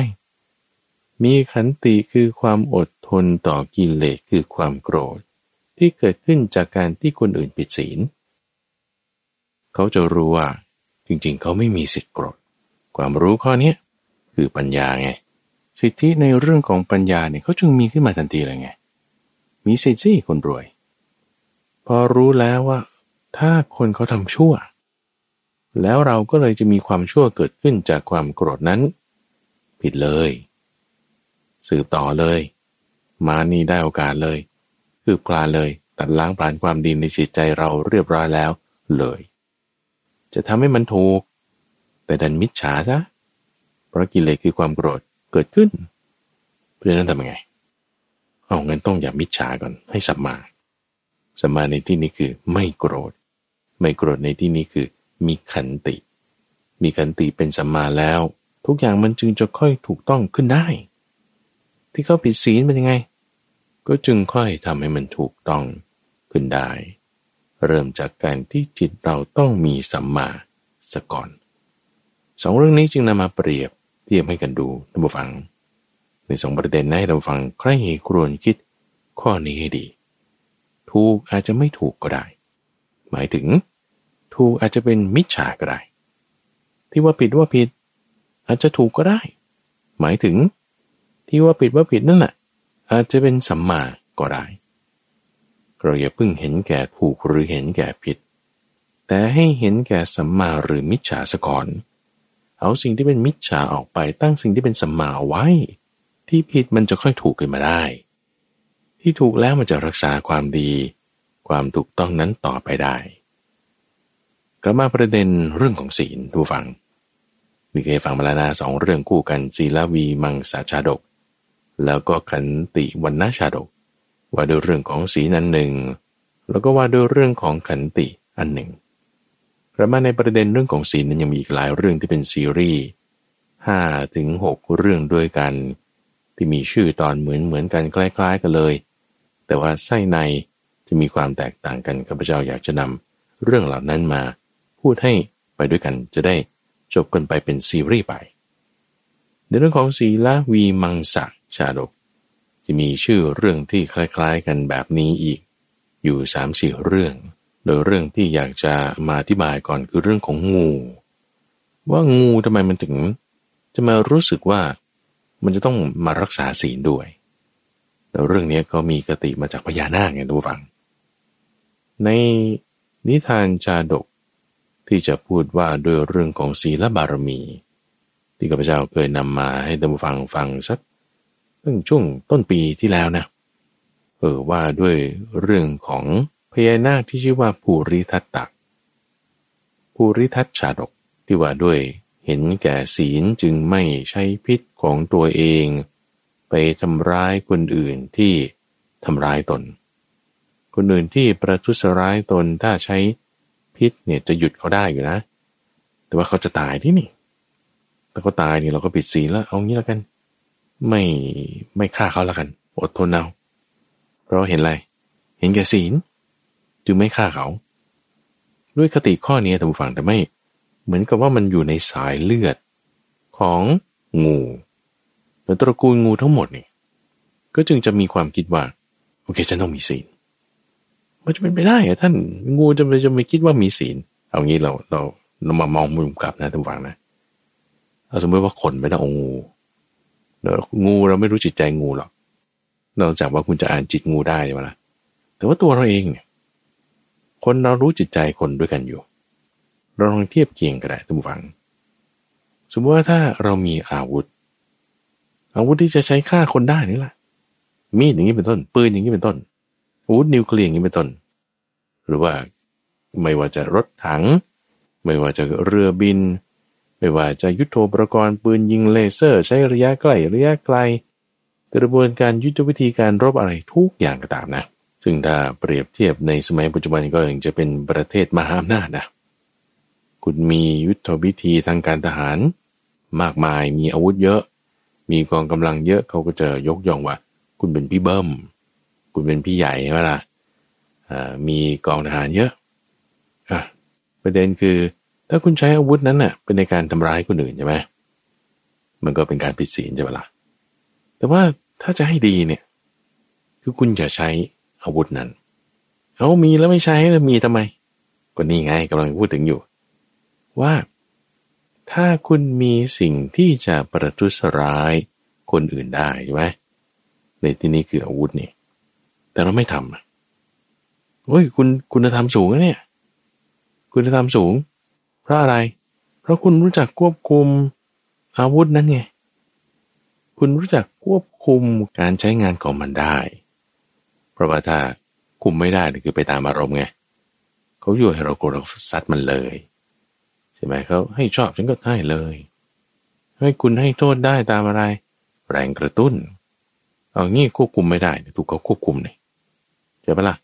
มีขันติคือความอดทนต่อกิเลสคือความโกรธที่เกิดขึ้นจากการที่คนอื่นผิดศีลเขาจะรู้ว่าจริงๆเขาไม่มีสิทธิ์โกรธความรู้ข้อนี้คือปัญญาไงสิทธิในเรื่องของปัญญาเนี่ยเขาจึงมีขึ้นมาทันทีเลยไงมีสิทธิ์สิคนรวยพอรู้แล้วว่าถ้าคนเขาทำชั่วแล้วเราก็เลยจะมีความชั่วเกิดขึ้นจากความโกรธนั้นผิดเลยสืบต่อเลยมานี่ได้โอกาสเลยคืบคลานเลยตัดล้างผลาญความดีในจิตใจเราเรียบร้อยแล้วเลยจะทำให้มันถูกแต่ดันมิจฉาซะเพราะกิเลสคือความโกรธเกิดขึ้นเพราะฉะนั้นทำยังไงเอางั้นต้องอย่ามิจฉาก่อนให้สัมมาในที่นี้คือไม่โกรธในที่นี้คือมีขันติเป็นสัมมาแล้วทุกอย่างมันจึงจะค่อยถูกต้องขึ้นได้ที่เขาผิดศีลเป็นยังไงก็จึงค่อยทำให้มันถูกต้องขึ้นได้เริ่มจากการที่จิตเราต้องมีสัมมาซะก่อนสองเรื่องนี้จึงนำมาเปรียบ เทียบให้กันดูท่านผู้ฟังในสองประเด็นนะให้เราฟังใครครวญคิดข้อนี้ให้ดีถูกอาจจะไม่ถูกก็ได้หมายถึงถูกอาจจะเป็นมิจฉาก็ได้ที่ว่าผิดว่าผิดอาจจะถูกก็ได้หมายถึงที่ว่าผิดว่าผิดนั่นแหละอาจจะเป็นสัมมาก็ได้เราอย่าเพิ่งเห็นแก่ถูกหรือเห็นแก่ผิดแต่ให้เห็นแก่สัมมาหรือมิจฉาซะก่อนเอาสิ่งที่เป็นมิจฉาออกไปตั้งสิ่งที่เป็นสัมมาไว้ที่ผิดมันจะค่อยถูกขึ้นมาได้ที่ถูกแล้วมันจะรักษาความดีความถูกต้องนั้นต่อไปได้กลับมาประเด็นเรื่องของศีลดูฟังมีเคยฟังมาแล้วนะสองเรื่องคู่กันศีลวีมังสาชาดกแล้วก็ขันติวันนาชาดกว่าด้วยเรื่องของศีลอันหนึ่งแล้วก็ว่าด้วยเรื่องของขันติอันหนึ่งกลับมาในประเด็นเรื่องของศีลนั้นยังมีอีกหลายเรื่องที่เป็นซีรีส์ 5-6 เรื่องด้วยกันที่มีชื่อตอนเหมือนกันคล้ายๆกันเลยแต่ว่าไส้ในจะมีความแตกต่างกันข้าพเจ้าอยากจะนำเรื่องเหล่านั้นมาพูดให้ไปด้วยกันจะได้จบกันไปเป็นซีรีส์ไปในเรื่องของศีลวีมังสาชาดกจะมีชื่อเรื่องที่คล้ายๆกันแบบนี้อีกอยู่ 3-4 เรื่องโดยเรื่องที่อยากจะมาอธิบายก่อนคือเรื่องของงูว่างูทำไมมันถึงจะมารู้สึกว่ามันจะต้องมารักษาศีลด้วยแล้วเรื่องนี้ก็มีกติมาจากพญานาคไงทุกฝั่งในนิทานชาดกที่จะพูดว่าด้วยเรื่องของศีลบารมีที่ข้าพเจ้าเคยนำมาให้ท่านผู้ฟังฟังสักตั้งช่วงต้นปีที่แล้วนะว่าด้วยเรื่องของพญานาคที่ชื่อว่าภูริทัตตะภูริทัตชาดกที่ว่าด้วยเห็นแก่ศีลจึงไม่ใช้พิษของตัวเองไปทำร้ายคนอื่นที่ทำร้ายตนคนอื่นที่ประทุษร้ายตนถ้าใช้พิษเนี่ยจะหยุดเขาได้อยู่นะแต่ว่าเขาจะตายที่นี่แต่ก็ตายเนี่ยเราก็ผิดศีลแล้วเอางี้แล้วกันไม่ฆ่าเขาแล้วกันอดทนเอาเพราะเห็นอะไรเห็นแก่ศีลจึงไม่ฆ่าเขาด้วยคติข้อนี้ท่านผู้ฟังแต่ไม่เหมือนกับว่ามันอยู่ในสายเลือดของงูหรือตระกูลงูทั้งหมดนี่ก็จึงจะมีความคิดว่าโอเคฉันต้องมีศีลมันจะเป็นไปได้เหรอท่านงูจะไม่คิดว่ามีศีลเอางี้เรามามองมุมกลับนะท่านฟังนะเอาสมมติว่าคนไม่ได้เอางูแล้วงูเราไม่รู้จิตใจงูหรอกนอกจากว่าคุณจะอ่านจิตงูได้ใช่ไหมล่ะแต่ว่าตัวเราเองเนี่ยคนเรารู้จิตใจคนด้วยกันอยู่เราลองเทียบเคียงกันได้ท่านผู้ฟังสมมติว่าถ้าเรามีอาวุธที่จะใช้ฆ่าคนได้นี่แหละมีดอย่างนี้เป็นต้นปืนอย่างนี้เป็นต้นอาวุธนิวเคลียร์อย่างนี้เป็นต้นหรือว่าไม่ว่าจะรถถังไม่ว่าจะเรือบินไม่ว่าจะยุทโธปกรณ์ปืนยิงเลเซอร์ใช้ระยะใกล้ระยะไกลกระบวนการยุทธวิธีการรบอะไรทุกอย่างก็ตามนะซึ่งถ้าเปรียบเทียบในสมัยปัจจุบันก็ยังจะเป็นประเทศมหาอำนาจนะคุณมียุทธวิธีทางการทหารมากมายมีอาวุธเยอะมีกองกำลังเยอะเขาก็จะยกย่องว่าคุณเป็นพี่เบิ้มคุณเป็นพี่ใหญ่ใช่ไหมล่ะมีกองทหารเยอะประเด็นคือถ้าคุณใช้อาวุธนั้นน่ะเป็นในการทำร้ายคนอื่นใช่ไหมมันก็เป็นการผิดศีลใช่ไหมล่ะแต่ว่าถ้าจะให้ดีเนี่ยคือคุณอย่าใช้อาวุธนั้นเอามีแล้วไม่ใช้แล้วมีทำไมก็นี่ไงกำลังพูดถึงอยู่ว่าถ้าคุณมีสิ่งที่จะประทุษร้ายคนอื่นได้ใช่ไหมในที่นี้คืออาวุธนี่แต่เราไม่ทำโอ้ยคุณธรรมสูงนะเนี่ยคุณธรรมสูงเพราะอะไรเพราะคุณรู้จักควบคุมอาวุธนั้นไงคุณรู้จักควบคุมการใช้งานของมันได้เพราะว่าถ้าคุมไม่ได้นี่คือไปตามอารมณ์ไงเขาอยู่ให้เราโกรธเราซัดมันเลยใช่ไหมเขาให้ชอบฉันก็ให้เลยให้คุณให้โทษได้ตามอะไรแรงกระตุ้นเอางี้ควบคุมไม่ได้ถูกเขาควบคุมเนี่ยใช่ปะล่ะ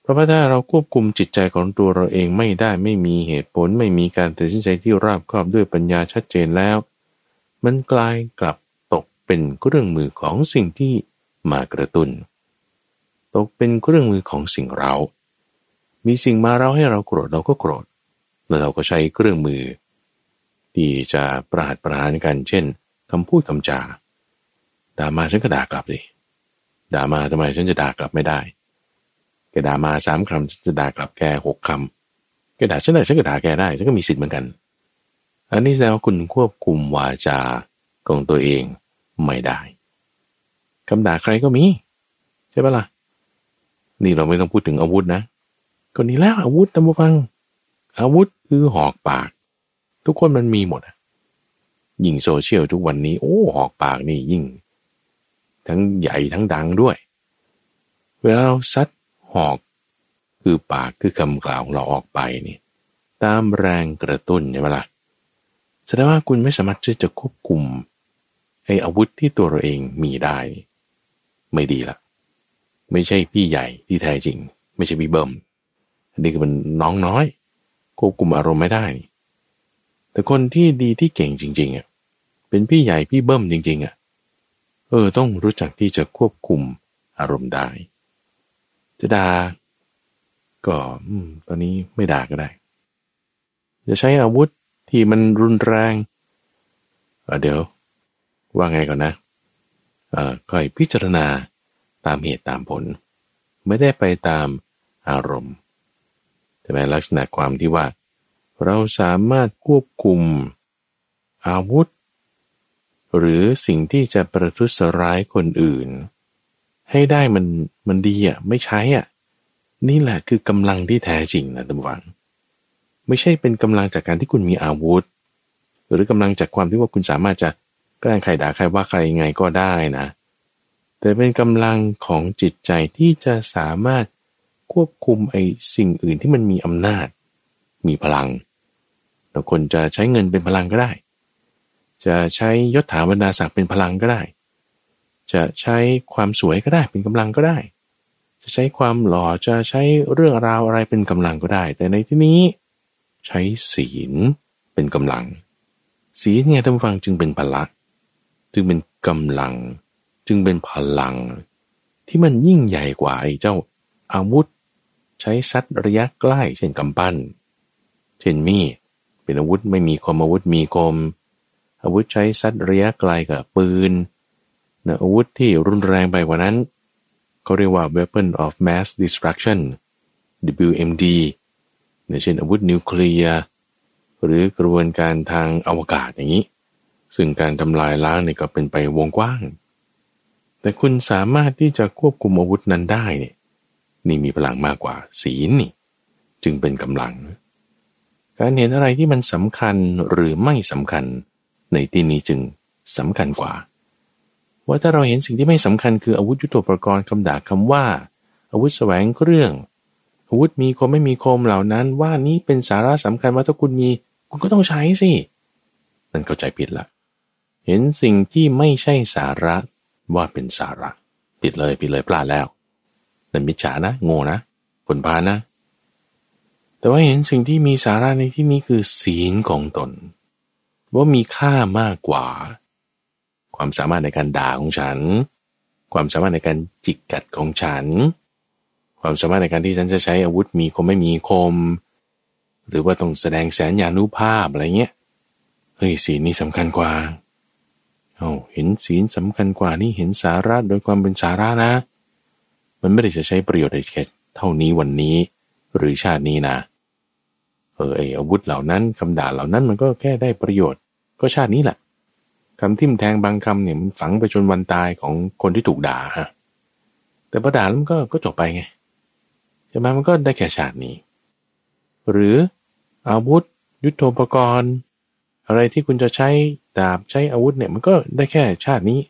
เพราะว่าถ้าเราควบคุมจิตใจของตัวเราเองไม่ได้ไม่มีเหตุผลไม่มีการตัดสินใจที่รอบคอบด้วยปัญญาชัดเจนแล้วมันกลายกลับตกเป็นเครื่องมือของสิ่งที่มากระตุ้นตกเป็นเครื่องมือของสิ่งเรามีสิ่งมาเราให้เราโกรธเราก็โกรธแล้วเราก็ใช้เครื่องมือ ที่จะประหัตประหารกันเช่นคำพูดคำจาด่ามาฉันก็ด่ากลับสิด่ามาทำไมฉันจะด่ากลับไม่ได้แกด่ามา3คำฉันจะด่ากลับแก6คำแกด่าฉันได้ฉันก็ด่าแกได้ฉันก็มีสิทธิ์เหมือนกันอันนี้แสดงว่าคุณควบคุมวาจาของตัวเองไม่ได้คำด่าใครก็มีใช่ปะล่ะนี่เราไม่ต้องพูดถึงอาวุธนะก็นี่แล้วอาวุธตามมาฟังอาวุธคือหอกปากทุกคนมันมีหมดยิ่งโซเชียลทุกวันนี้โอ้หอกปากนี่ยิ่งทั้งใหญ่ทั้งดังด้วยเวลาเราซัดหอกคือปากคือคำกล่าวของเราออกไปนี่ตามแรงกระตุ้นใช่ไหมล่ะแสดงว่าคุณไม่สามารถที่จะควบคุมไอ้อาวุธที่ตัวเราเองมีได้ไม่ดีละไม่ใช่พี่ใหญ่ที่แท้จริงไม่ใช่พี่เบิ้มนี่คือมันน้องน้อยควบคุมอารมณ์ไม่ได้แต่คนที่ดีที่เก่งจริงๆอ่ะเป็นพี่ใหญ่พี่เบิ้มจริงๆอ่ะต้องรู้จักที่จะควบคุมอารมณ์ได้จะด่าก็ตอนนี้ไม่ด่าก็ได้จะใช้อาวุธที่มันรุนแรงเดี๋ยวว่าไงก่อนนะค่อยพิจารณาตามเหตุตามผลไม่ได้ไปตามอารมณ์แต่ในลักษณะความที่ว่าเราสามารถควบคุมอาวุธหรือสิ่งที่จะประทุษร้ายคนอื่นให้ได้มันดีอ่ะไม่ใช้อ่ะนี่แหละคือกำลังที่แท้จริงนะท่านผู้ฟังไม่ใช่เป็นกำลังจากการที่คุณมีอาวุธหรือกำลังจากความที่ว่าคุณสามารถจะแกล้งใครด่าใครว่าใครยังไงก็ได้นะแต่เป็นกำลังของจิตใจที่จะสามารถควบคุมไอ้สิ่งอื่นที่มันมีอำนาจมีพลังเราคนจะใช้เงินเป็นพลังก็ได้จะใช้ยศถาบรรดาศักดิ์เป็นพลังก็ได้จะใช้ความสวยก็ได้เป็นกำลังก็ได้จะใช้ความหล่อจะใช้เรื่องราวอะไรเป็นกำลังก็ได้แต่ในที่นี้ใช้ศีลเป็นกำลังศีลเนี่ยท่านผู้ฟังจึงเป็นพละจึงเป็นกำลังจึงเป็นพลังที่มันยิ่งใหญ่กว่าไอ้เจ้าอาวุธใช้ซัดระยะใกล้เช่นกำปั้นเช่นมีดเป็นอาวุธไม่มีคมอาวุธมีคมอาวุธใช้ซัดระยะไกลกับปืนนะอาวุธที่รุนแรงไปกว่านั้นเขาเรียกว่า weapon of mass destruction WMD เช่นอาวุธนิวเคลียร์หรือกระบวนการทางอวกาศอย่างนี้ซึ่งการทำลายล้างเนี่ยก็เป็นไปวงกว้างแต่คุณสามารถที่จะควบคุมอาวุธนั้นได้เนี่ยนี่มีพลังมากกว่าศีลนี่จึงเป็นกำลังการเห็นอะไรที่มันสำคัญหรือไม่สำคัญในที่นี้จึงสำคัญกว่าว่าถ้าเราเห็นสิ่งที่ไม่สำคัญคืออาวุธยุทโธปกรณ์คำด่าคำว่าอาวุธแสวงเครื่องอาวุธมีคมไม่มีคมเหล่านั้นว่านี้เป็นสาระสำคัญว่าถ้าคุณมีคุณก็ต้องใช้สินั่นเข้าใจผิดละเห็นสิ่งที่ไม่ใช่สาระว่าเป็นสาระผิดเลยพลาดแล้วนั่นมิจฉานะโง่นะผลพานะแต่ว่าเห็นสิ่งที่มีสาระในที่นี้คือศีลของตนว่ามีค่ามากกว่าความสามารถในการด่าของฉันความสามารถในการจิกกัดของฉันความสามารถในการที่ฉันจะใช้อาวุธมีคมไม่มีคมหรือว่าต้องแสดงแสนยานุภาพอะไรเงี้ยเฮ้ยศีลนี่สำคัญกว่าเห็นศีลสำคัญกว่านี่เห็นสาระโดยความเป็นสาระนะมันไม่ได้จะใช้ประโยชน์แค่เท่านี้วันนี้หรือชาตินี้นะไอ้อาวุธเหล่านั้นคำด่าเหล่านั้นมันก็แค่ได้ประโยชน์ก็ชาตินี้แหละคำทิ่มแทงบางคำเนี่ยมันฝังไปจนวันตายของคนที่ถูกด่าฮะแต่พอด่าแล้วมันก็จบไปไงใช่ไหมมันก็ได้แค่ชาตินี้หรืออาวุธยุทโธปกรณ์อะไรที่คุณจะใช้ดาบใช้อาวุธเนี่ยมันก็ได้แค่ชาตินี้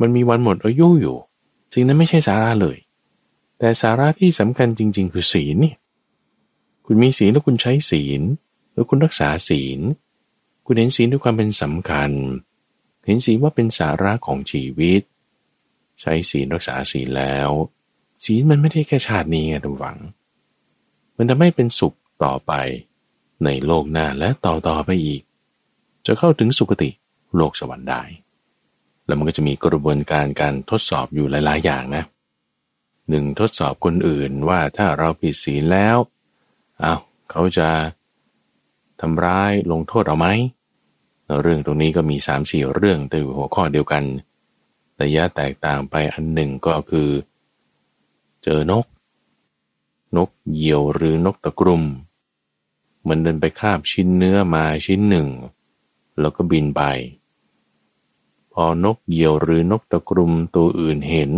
มันมีวันหมดอายุอยู่สิ่งนั้นไม่ใช่สาระเลยแต่สาระที่สำคัญจริงๆคือศีลนี่คุณมีศีลแล้วคุณใช้ศีลแล้วคุณรักษาศีลคุณเห็นศีลด้วยความเป็นสำคัญเห็นศีลว่าเป็นสาระของชีวิตใช้ศีลรักษาศีลแล้วศีลมันไม่ได้แค่ชาตินี้ไงท่านหวังมันจะไม่เป็นสุขต่อไปในโลกหน้าและต่อไปอีกจะเข้าถึงสุคติโลกสวรรค์ได้แล้วมันก็จะมีกระบวนการการทดสอบอยู่หลายๆอย่างนะหนึ่งทดสอบคนอื่นว่าถ้าเราผิดศีลแล้วเขาจะทำร้ายลงโทษเราไหม เรื่องตรงนี้ก็มี 3-4 เรื่องในหัวข้อเดียวกันระยะแตกต่างไปอันหนึ่งก็คือเจอนกเหยี่ยวหรือนกตะกรุมมันเดินไปคาบชิ้นเนื้อมาชิ้นหนึ่งแล้วก็บินไปพอนกเหยี่ยวหรือนกตะกรุมตัวอื่นเห็น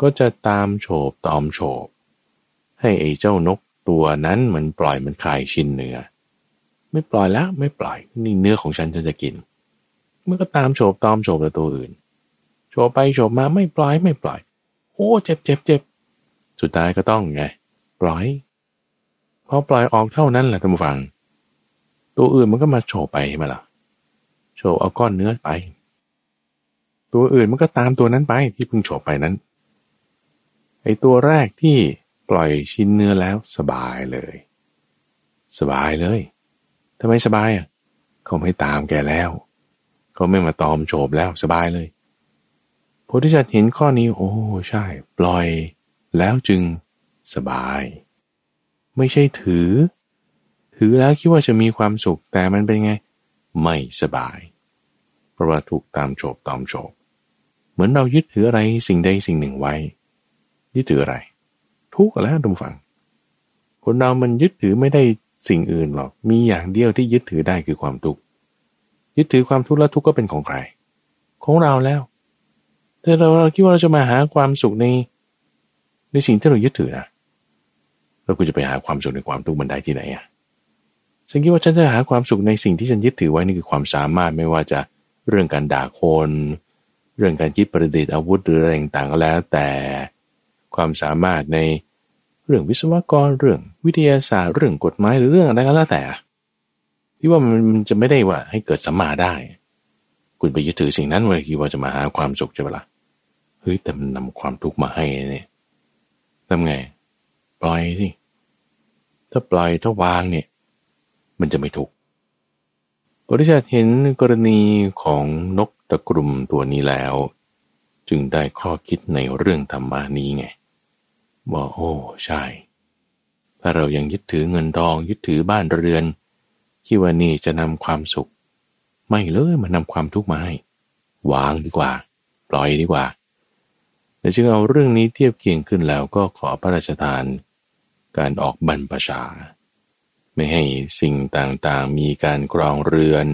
ก็จะตามโฉบตอมโฉบให้ไอ้เจ้านกตัวนั้นมันปล่อยมันคายชิ้นเนื้อไม่ปล่อยแล้วไม่ปล่อยนี่เนื้อของฉันจะกินมันก็ตามโฉบตอมโฉบแต่ตัวอื่นโฉบไปโฉบมาไม่ปล่อยโอ้เจ็บสุดท้ายก็ต้องไงปล่อยพอปล่อยออกเท่านั้นแหละท่านผู้ฟังตัวอื่นมันก็มาโฉบไปใช่ไหมล่ะโฉบเอาก้อนเนื้อไปตัวอื่นมันก็ตามตัวนั้นไปที่เพิ่งโฉบไปนั้นไอ้ตัวแรกที่ปล่อยชิ้นเนื้อแล้วสบายเลยทำไมสบายอ่ะเขาไม่ตามแกแล้วเขาไม่มาตอมโฉบแล้วสบายเลยโพธิสัตว์เห็นข้อนี้โอ้ใช่ปล่อยแล้วจึงสบายไม่ใช่ถือแล้วคิดว่าจะมีความสุขแต่มันเป็นไงไม่สบายเพราะว่าถูกตามโฉบเหมือนเรายึดถืออะไรสิ่งใดสิ่งหนึ่งไว้ยึดถืออะไรทุกข์แล้วท่านผู้ฟังคนเรามันยึดถือไม่ได้สิ่งอื่นหรอกมีอย่างเดียวที่ยึดถือได้คือความทุกข์ยึดถือความทุกข์แล้วทุกข์ก็เป็นของใครของเราแล้วแต่เราคิดว่าเราจะมาหาความสุขในสิ่งที่เรายึดถือนะแล้วคุณจะไปหาความสุขในความทุกข์มันได้ที่ไหนอ่ะฉันคิดว่าฉันจะหาความสุขในสิ่งที่ฉันยึดถือไว้นี่คือความสามารถไม่ว่าจะเรื่องการด่าคนเรื่องการคิดประดิษฐ์อาวุธหรืออะไรต่างๆก็แล้วแต่ความสามารถในเรื่องวิศวกรเรื่องวิทยาศาสตร์เรื่องกฎหมายหรือเรื่องอะไรก็แล้วแต่ที่ว่ามันจะไม่ได้ว่าให้เกิดสัมมาได้คุณไปยึดถือสิ่งนั้นไว้คิดว่าจะมาหาความสุขใช่ปะล่ะเฮ้ยแต่มันนำความทุกข์มาให้เนี่ยทำไงปล่อยสิถ้าปล่อยถ้าวางเนี่ยมันจะไม่ทุกข์พระพุทธเจ้าเห็นกรณีของนกตะกรุมตัวนี้แล้วจึงได้ข้อคิดในเรื่องธรรมานี้ไงว่าโอ้ใช่ถ้าเรายังยึดถือเงินทองยึดถือบ้านเรือนคิดว่านี่จะนำความสุขไม่เลยมันนำความทุกข์มาให้วางดีกว่าปล่อยดีกว่าแต่จึงเอาเรื่องนี้เทียบเคียงขึ้นแล้วก็ขอพระราชทานการออกบรรพชาไม่ให้สิ่งต่างๆมีการครองเรือน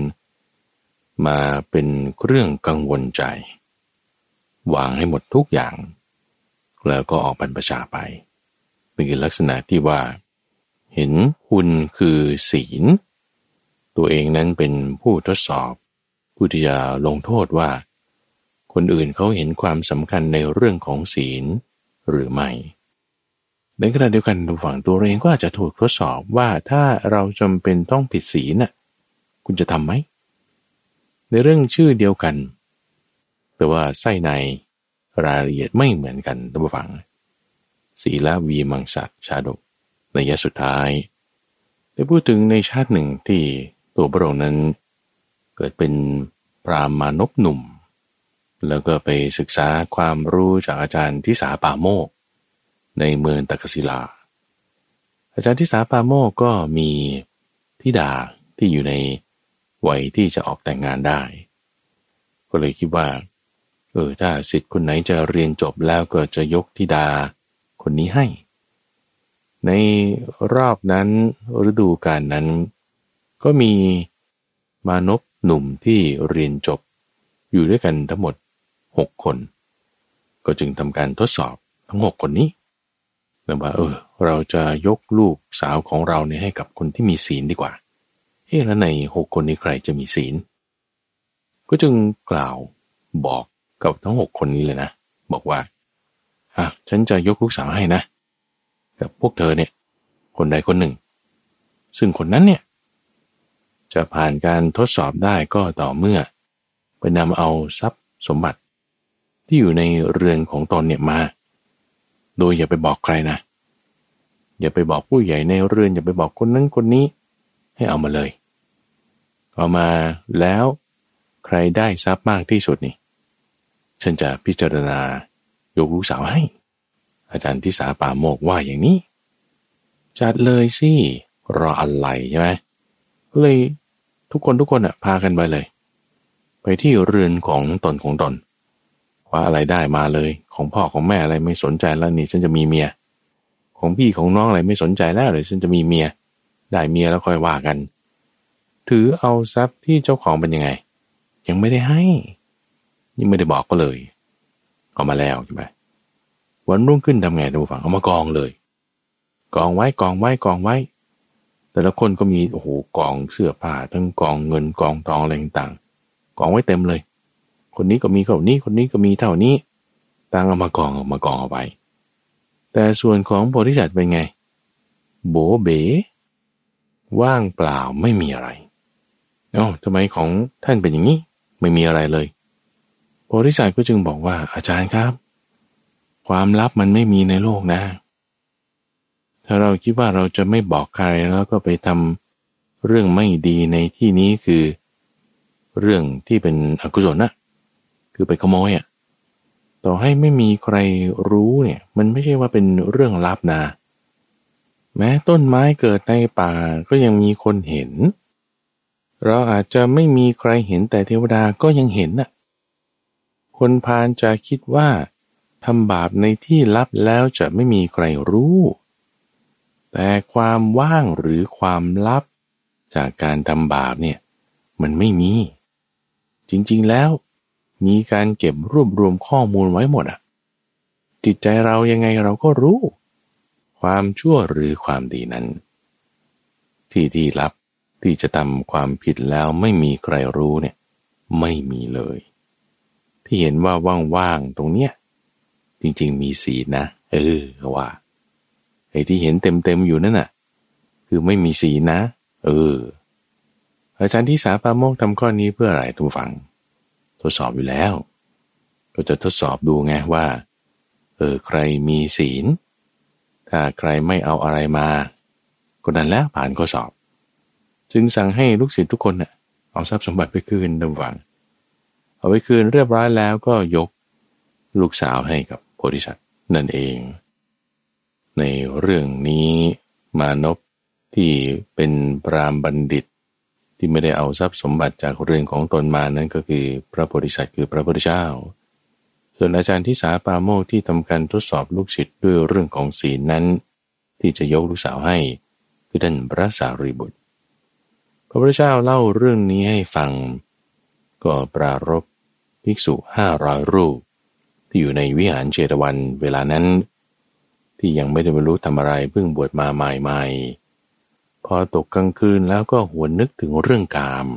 มาเป็นเครื่องกังวลใจวางให้หมดทุกอย่างแล้วก็ออกบรรพชาไปเป็นลักษณะที่ว่าเห็นคุณคือศีลตัวเองนั้นเป็นผู้ทดสอบผู้ที่จะลงโทษว่าคนอื่นเขาเห็นความสำคัญในเรื่องของศีลหรือไม่ในขณะเดียวกันฝั่งตัวเองก็อาจจะถูกทดสอบว่าถ้าเราจำเป็นต้องผิดศีลน่ะคุณจะทำไหมในเรื่องชื่อเดียวกันแต่ว่าไส้ในรายละเอียดไม่เหมือนกันท่านผู้ฟังศีลวีมังสชาดกในยะสุดท้ายได้พูดถึงในชาติหนึ่งที่ตัวพระองค์นั้นเกิดเป็นปรามานพหนุ่มแล้วก็ไปศึกษาความรู้จากอาจารย์ทิสาปาโมกในเมืองตักศิลาอาจารย์ทิสาปาโมกก็มีธิดาที่อยู่ในวัยที่จะออกแต่งงานได้ก็เลยคิดว่าถ้าศิษย์คนไหนจะเรียนจบแล้วก็จะยกธิดาคนนี้ให้ในรอบนั้นฤดูกาลนั้นก็มีมานพหนุ่มที่เรียนจบอยู่ด้วยกันทั้งหมด6คนก็จึงทำการทดสอบทั้ง6คนนี้แล้วว่าเราจะยกลูกสาวของเราเนี่ยให้กับคนที่มีศีลดีกว่าแล้วใน6คนนี้ใครจะมีศีลก็จึงกล่าวบอกกับทั้ง6คนนี้เลยนะบอกว่าฉันจะยกลูกสาวให้นะกับพวกเธอเนี่ยคนใดคนหนึ่งซึ่งคนนั้นเนี่ยจะผ่านการทดสอบได้ก็ต่อเมื่อไปนำเอาทรัพย์สมบัติที่อยู่ในเรือนของตนเนี่ยมาโดยอย่าไปบอกใครนะอย่าไปบอกผู้ใหญ่ในเรือนอย่าไปบอกคนนั้นคนนี้ให้เอามาเลยเอามาแล้วใครได้ทรัพย์มากที่สุดนี่ฉันจะพิจารณายกลูกสาวให้อาจารย์ทิสาปาโมกว่าอย่างนี้จัดเลยสิรออะไรใช่ไหมก็เลย ทุกคนอ่ะพากันไปเลยไปที่เรือนของตนคว้าอะไรได้มาเลยของพ่อของแม่อะไรไม่สนใจแล้วนี่ฉันจะมีเมียของพี่ของน้องอะไรไม่สนใจแล้วเลยฉันจะมีเมียได้เมียแล้วค่อยว่ากันถือเอาทรัพย์ที่เจ้าของเป็นยังไงยังไม่ได้ให้ยังไม่ได้บอกก็เลยเอามาแล้วใช่ไหมวันรุ่งขึ้นทำไงท่านผู้ฟังเอามากองเลยกองไว้แต่ละคนก็มีโอ้โหกองเสื้อผ้าทั้งกองเงินกองทองอะไรต่างๆกองไว้เต็มเลยคนนี้ก็มีเท่านี้คนนี้ก็มีเท่านี้ต่างเอามากองเอาไปแต่ส่วนของโพธิสัตว์เป็นไงโบเบว่างเปล่าไม่มีอะไรเอ้าทำไมของท่านเป็นอย่างนี้ไม่มีอะไรเลยโพธิสัตว์ก็จึงบอกว่าอาจารย์ครับความลับมันไม่มีในโลกนะถ้าเราคิดว่าเราจะไม่บอกใครแล้วก็ไปทำเรื่องไม่ดีในที่นี้คือเรื่องที่เป็นอกุศลนะคือไปขโมยอ่ะต่อให้ไม่มีใครรู้เนี่ยมันไม่ใช่ว่าเป็นเรื่องลับนะแม้ต้นไม้เกิดในป่าก็ยังมีคนเห็นเราอาจจะไม่มีใครเห็นแต่เทวดาก็ยังเห็นน่ะคนพาลจะคิดว่าทำบาปในที่ลับแล้วจะไม่มีใครรู้แต่ความว่างหรือความลับจากการทำบาปเนี่ยมันไม่มีจริงๆแล้วมีการเก็บรวบรวมข้อมูลไว้หมดอ่ะจิตใจเรายังไงเราก็รู้ความชั่วหรือความดีนั้นที่ลับที่จะทำความผิดแล้วไม่มีใครรู้เนี่ยไม่มีเลยที่เห็นว่าว่างๆตรงเนี้ยจริงๆมีศีลนะว่าไอ้ที่เห็นเต็มๆอยู่นั่นน่ะคือไม่มีศีลนะอาจารย์ที่สาปาโมกข์ทำข้อนี้เพื่ออะไรทุกฝั่งทดสอบอยู่แล้วก็จะทดสอบดูไงว่าใครมีศีลถ้าใครไม่เอาอะไรมาก็นั่นแล้วผ่านข้อสอบจึงสั่งให้ลูกศิษย์ทุกคนน่ะเอาทรัพย์สมบัติไปคืนทุกฝั่งเอาไปคืนเรียบร้อยแล้วก็ยกลูกสาวให้กับโพธิสัตว์นั่นเองในเรื่องนี้มานพที่เป็นปรามบัณฑิตที่ไม่ได้เอาทรัพย์สมบัติจากเรื่องของตนมานั้นก็คือพระโพธิสัตว์คือพระพุทธเจ้าส่วนอาจารย์ที่สาปาโมกข์ที่ทำการทดสอบลูกศิษย์ด้วยเรื่องของศีลนั้นที่จะยกลูกสาวให้คือท่านพระสารีบุตรพระพุทธเจ้าเล่าเรื่องนี้ให้ฟังก็ปรารภภิกษุ500รูปที่อยู่ในวิหารเชตวันเวลานั้นที่ยังไม่ได้บรรลุธรรมอะไรเพิ่งบวชมาใหม่ๆพอตกกลางคืนแล้วก็หวนนึกถึงเรื่องกาม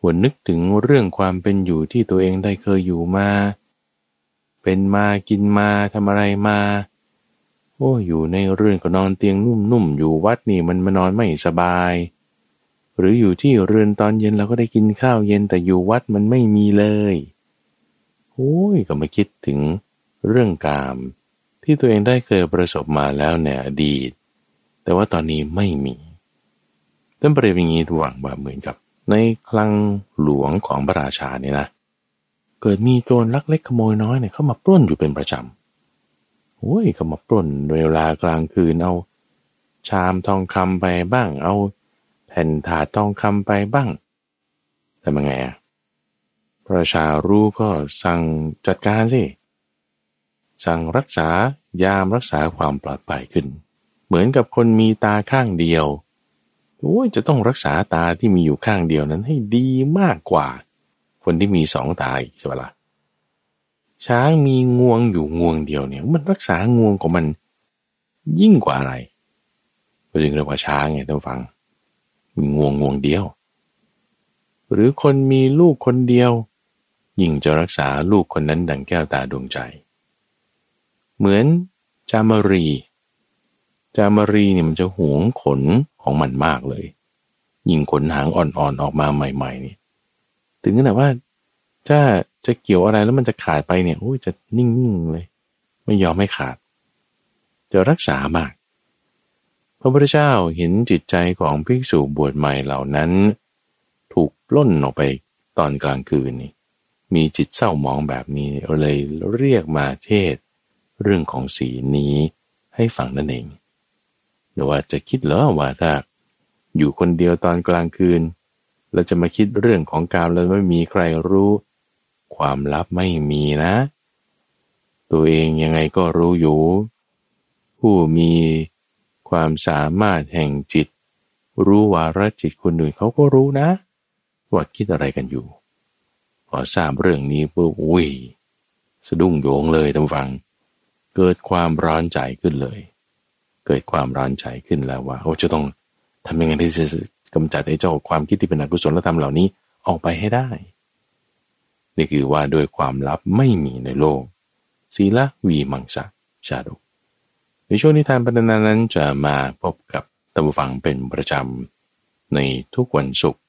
หวนนึกถึงเรื่องความเป็นอยู่ที่ตัวเองได้เคยอยู่มาเป็นมากินมาทำอะไรมาอยู่ในเรือนก็นอนเตียงนุ่มๆอยู่วัดนี่มันมานอนไม่สบายหรืออยู่ที่เรือนตอนเย็นเราก็ได้กินข้าวเย็นแต่อยู่วัดมันไม่มีเลยก็มาคิดถึงเรื่องกามที่ตัวเองได้เคยประสบมาแล้วในอดีตแต่ว่าตอนนี้ไม่มีท่านเปรียบอย่างนี้ทุกอย่างแบบเหมือนกับในคลังหลวงของพระราชาเนี่ยนะเกิดมีโจรลักเล็กขโมยน้อยเนี่ยเข้ามาปล้นอยู่เป็นประจำเข้ามาปล้นโดยเวลากลางคืนเอาชามทองคำไปบ้างเอาแผ่นถาดทองคำไปบ้างแต่มันไงอะพระราชารู้ก็สั่งจัดการสิสั่งรักษายามรักษาความปลอดภัยขึ้นเหมือนกับคนมีตาข้างเดียวจะต้องรักษาตาที่มีอยู่ข้างเดียวนั้นให้ดีมากกว่าคนที่มีสองตาอีกใช่ไหมล่ะช้างมีงวงอยู่งวงเดียวเนี่ยมันรักษางวงของมันยิ่งกว่าอะไรก็จึงเรียกว่าช้างไงท่านฟังมีงวงเดียวหรือคนมีลูกคนเดียวยิ่งจะรักษาลูกคนนั้นดังแก้วตาดวงใจเหมือนจามรีเนี่ยมันจะหวงขนของมันมากเลยยิ่งขนหางอ่อนๆออกมาใหม่ๆนี่ถึงขนาดว่าถ้าจะเกี่ยวอะไรแล้วมันจะขาดไปเนี่ยจะนิ่งๆเลยไม่ยอมให้ขาดจะรักษามากพระพุทธเจ้าเห็นจิตใจของภิกษุบวชใหม่เหล่านั้นถูกปล้นออกไปตอนกลางคืนนี่มีจิตเศร้าหมองแบบนี้เลยเรียกมาเทศเรื่องของศีลนี้ให้ฟังนั่นเองหรือว่าจะคิดเหรอว่าถ้าอยู่คนเดียวตอนกลางคืน เราจะมาคิดเรื่องของกามแล้วไม่มีใครรู้ความลับไม่มีนะตัวเองยังไงก็รู้อยู่ผู้มีความสามารถแห่งจิตรู้วาระจิตคนอื่นเขาก็รู้นะว่าคิดอะไรกันอยู่พอทราบเรื่องนี้ปุ๊บอุ้ยสะดุ้งโยงเลยท่านฟังเกิดความร้อนใจขึ้นเลยเกิดความร้อนใจขึ้นแล้วว่าโอ้จะต้องทำยังไงที่จะกำจัดไอ้เจ้าความคิดที่เป็นอกุศลธรรมเหล่านี้ออกไปให้ได้นี่คือว่าโดยความลับไม่มีในโลกศีลวีมังสะชาดกในช่วงนิทานปรณานั้นจะมาพบกับท่านผู้ฟังเป็นประจำในทุกวันศุกร์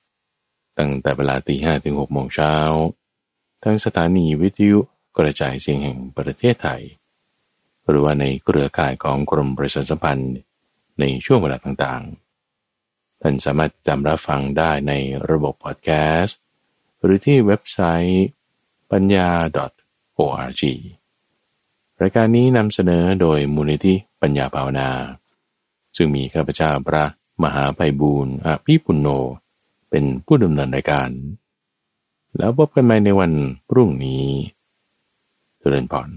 ตั้งแต่เวลา 5:00 ถึง 6:00 น.ทั้งสถานีวิทยุกระจายเสียงแห่งประเทศไทยหรือว่าในเครือข่ายของกรมประชาสัมพันธ์ในช่วงเวลาต่างๆท่านสามารถตามรับฟังได้ในระบบพอดแคสต์หรือที่เว็บไซต์ปัญญา .org รายการนี้นำเสนอโดยมูลนิธิปัญญาภาวนาซึ่งมีข้าพเจ้าพระมหาไพบูลย์อภิปุณโญเป็นผู้ดำเนินรายการแล้วพบกันใหม่ในวันพรุ่งนี้เจริญพร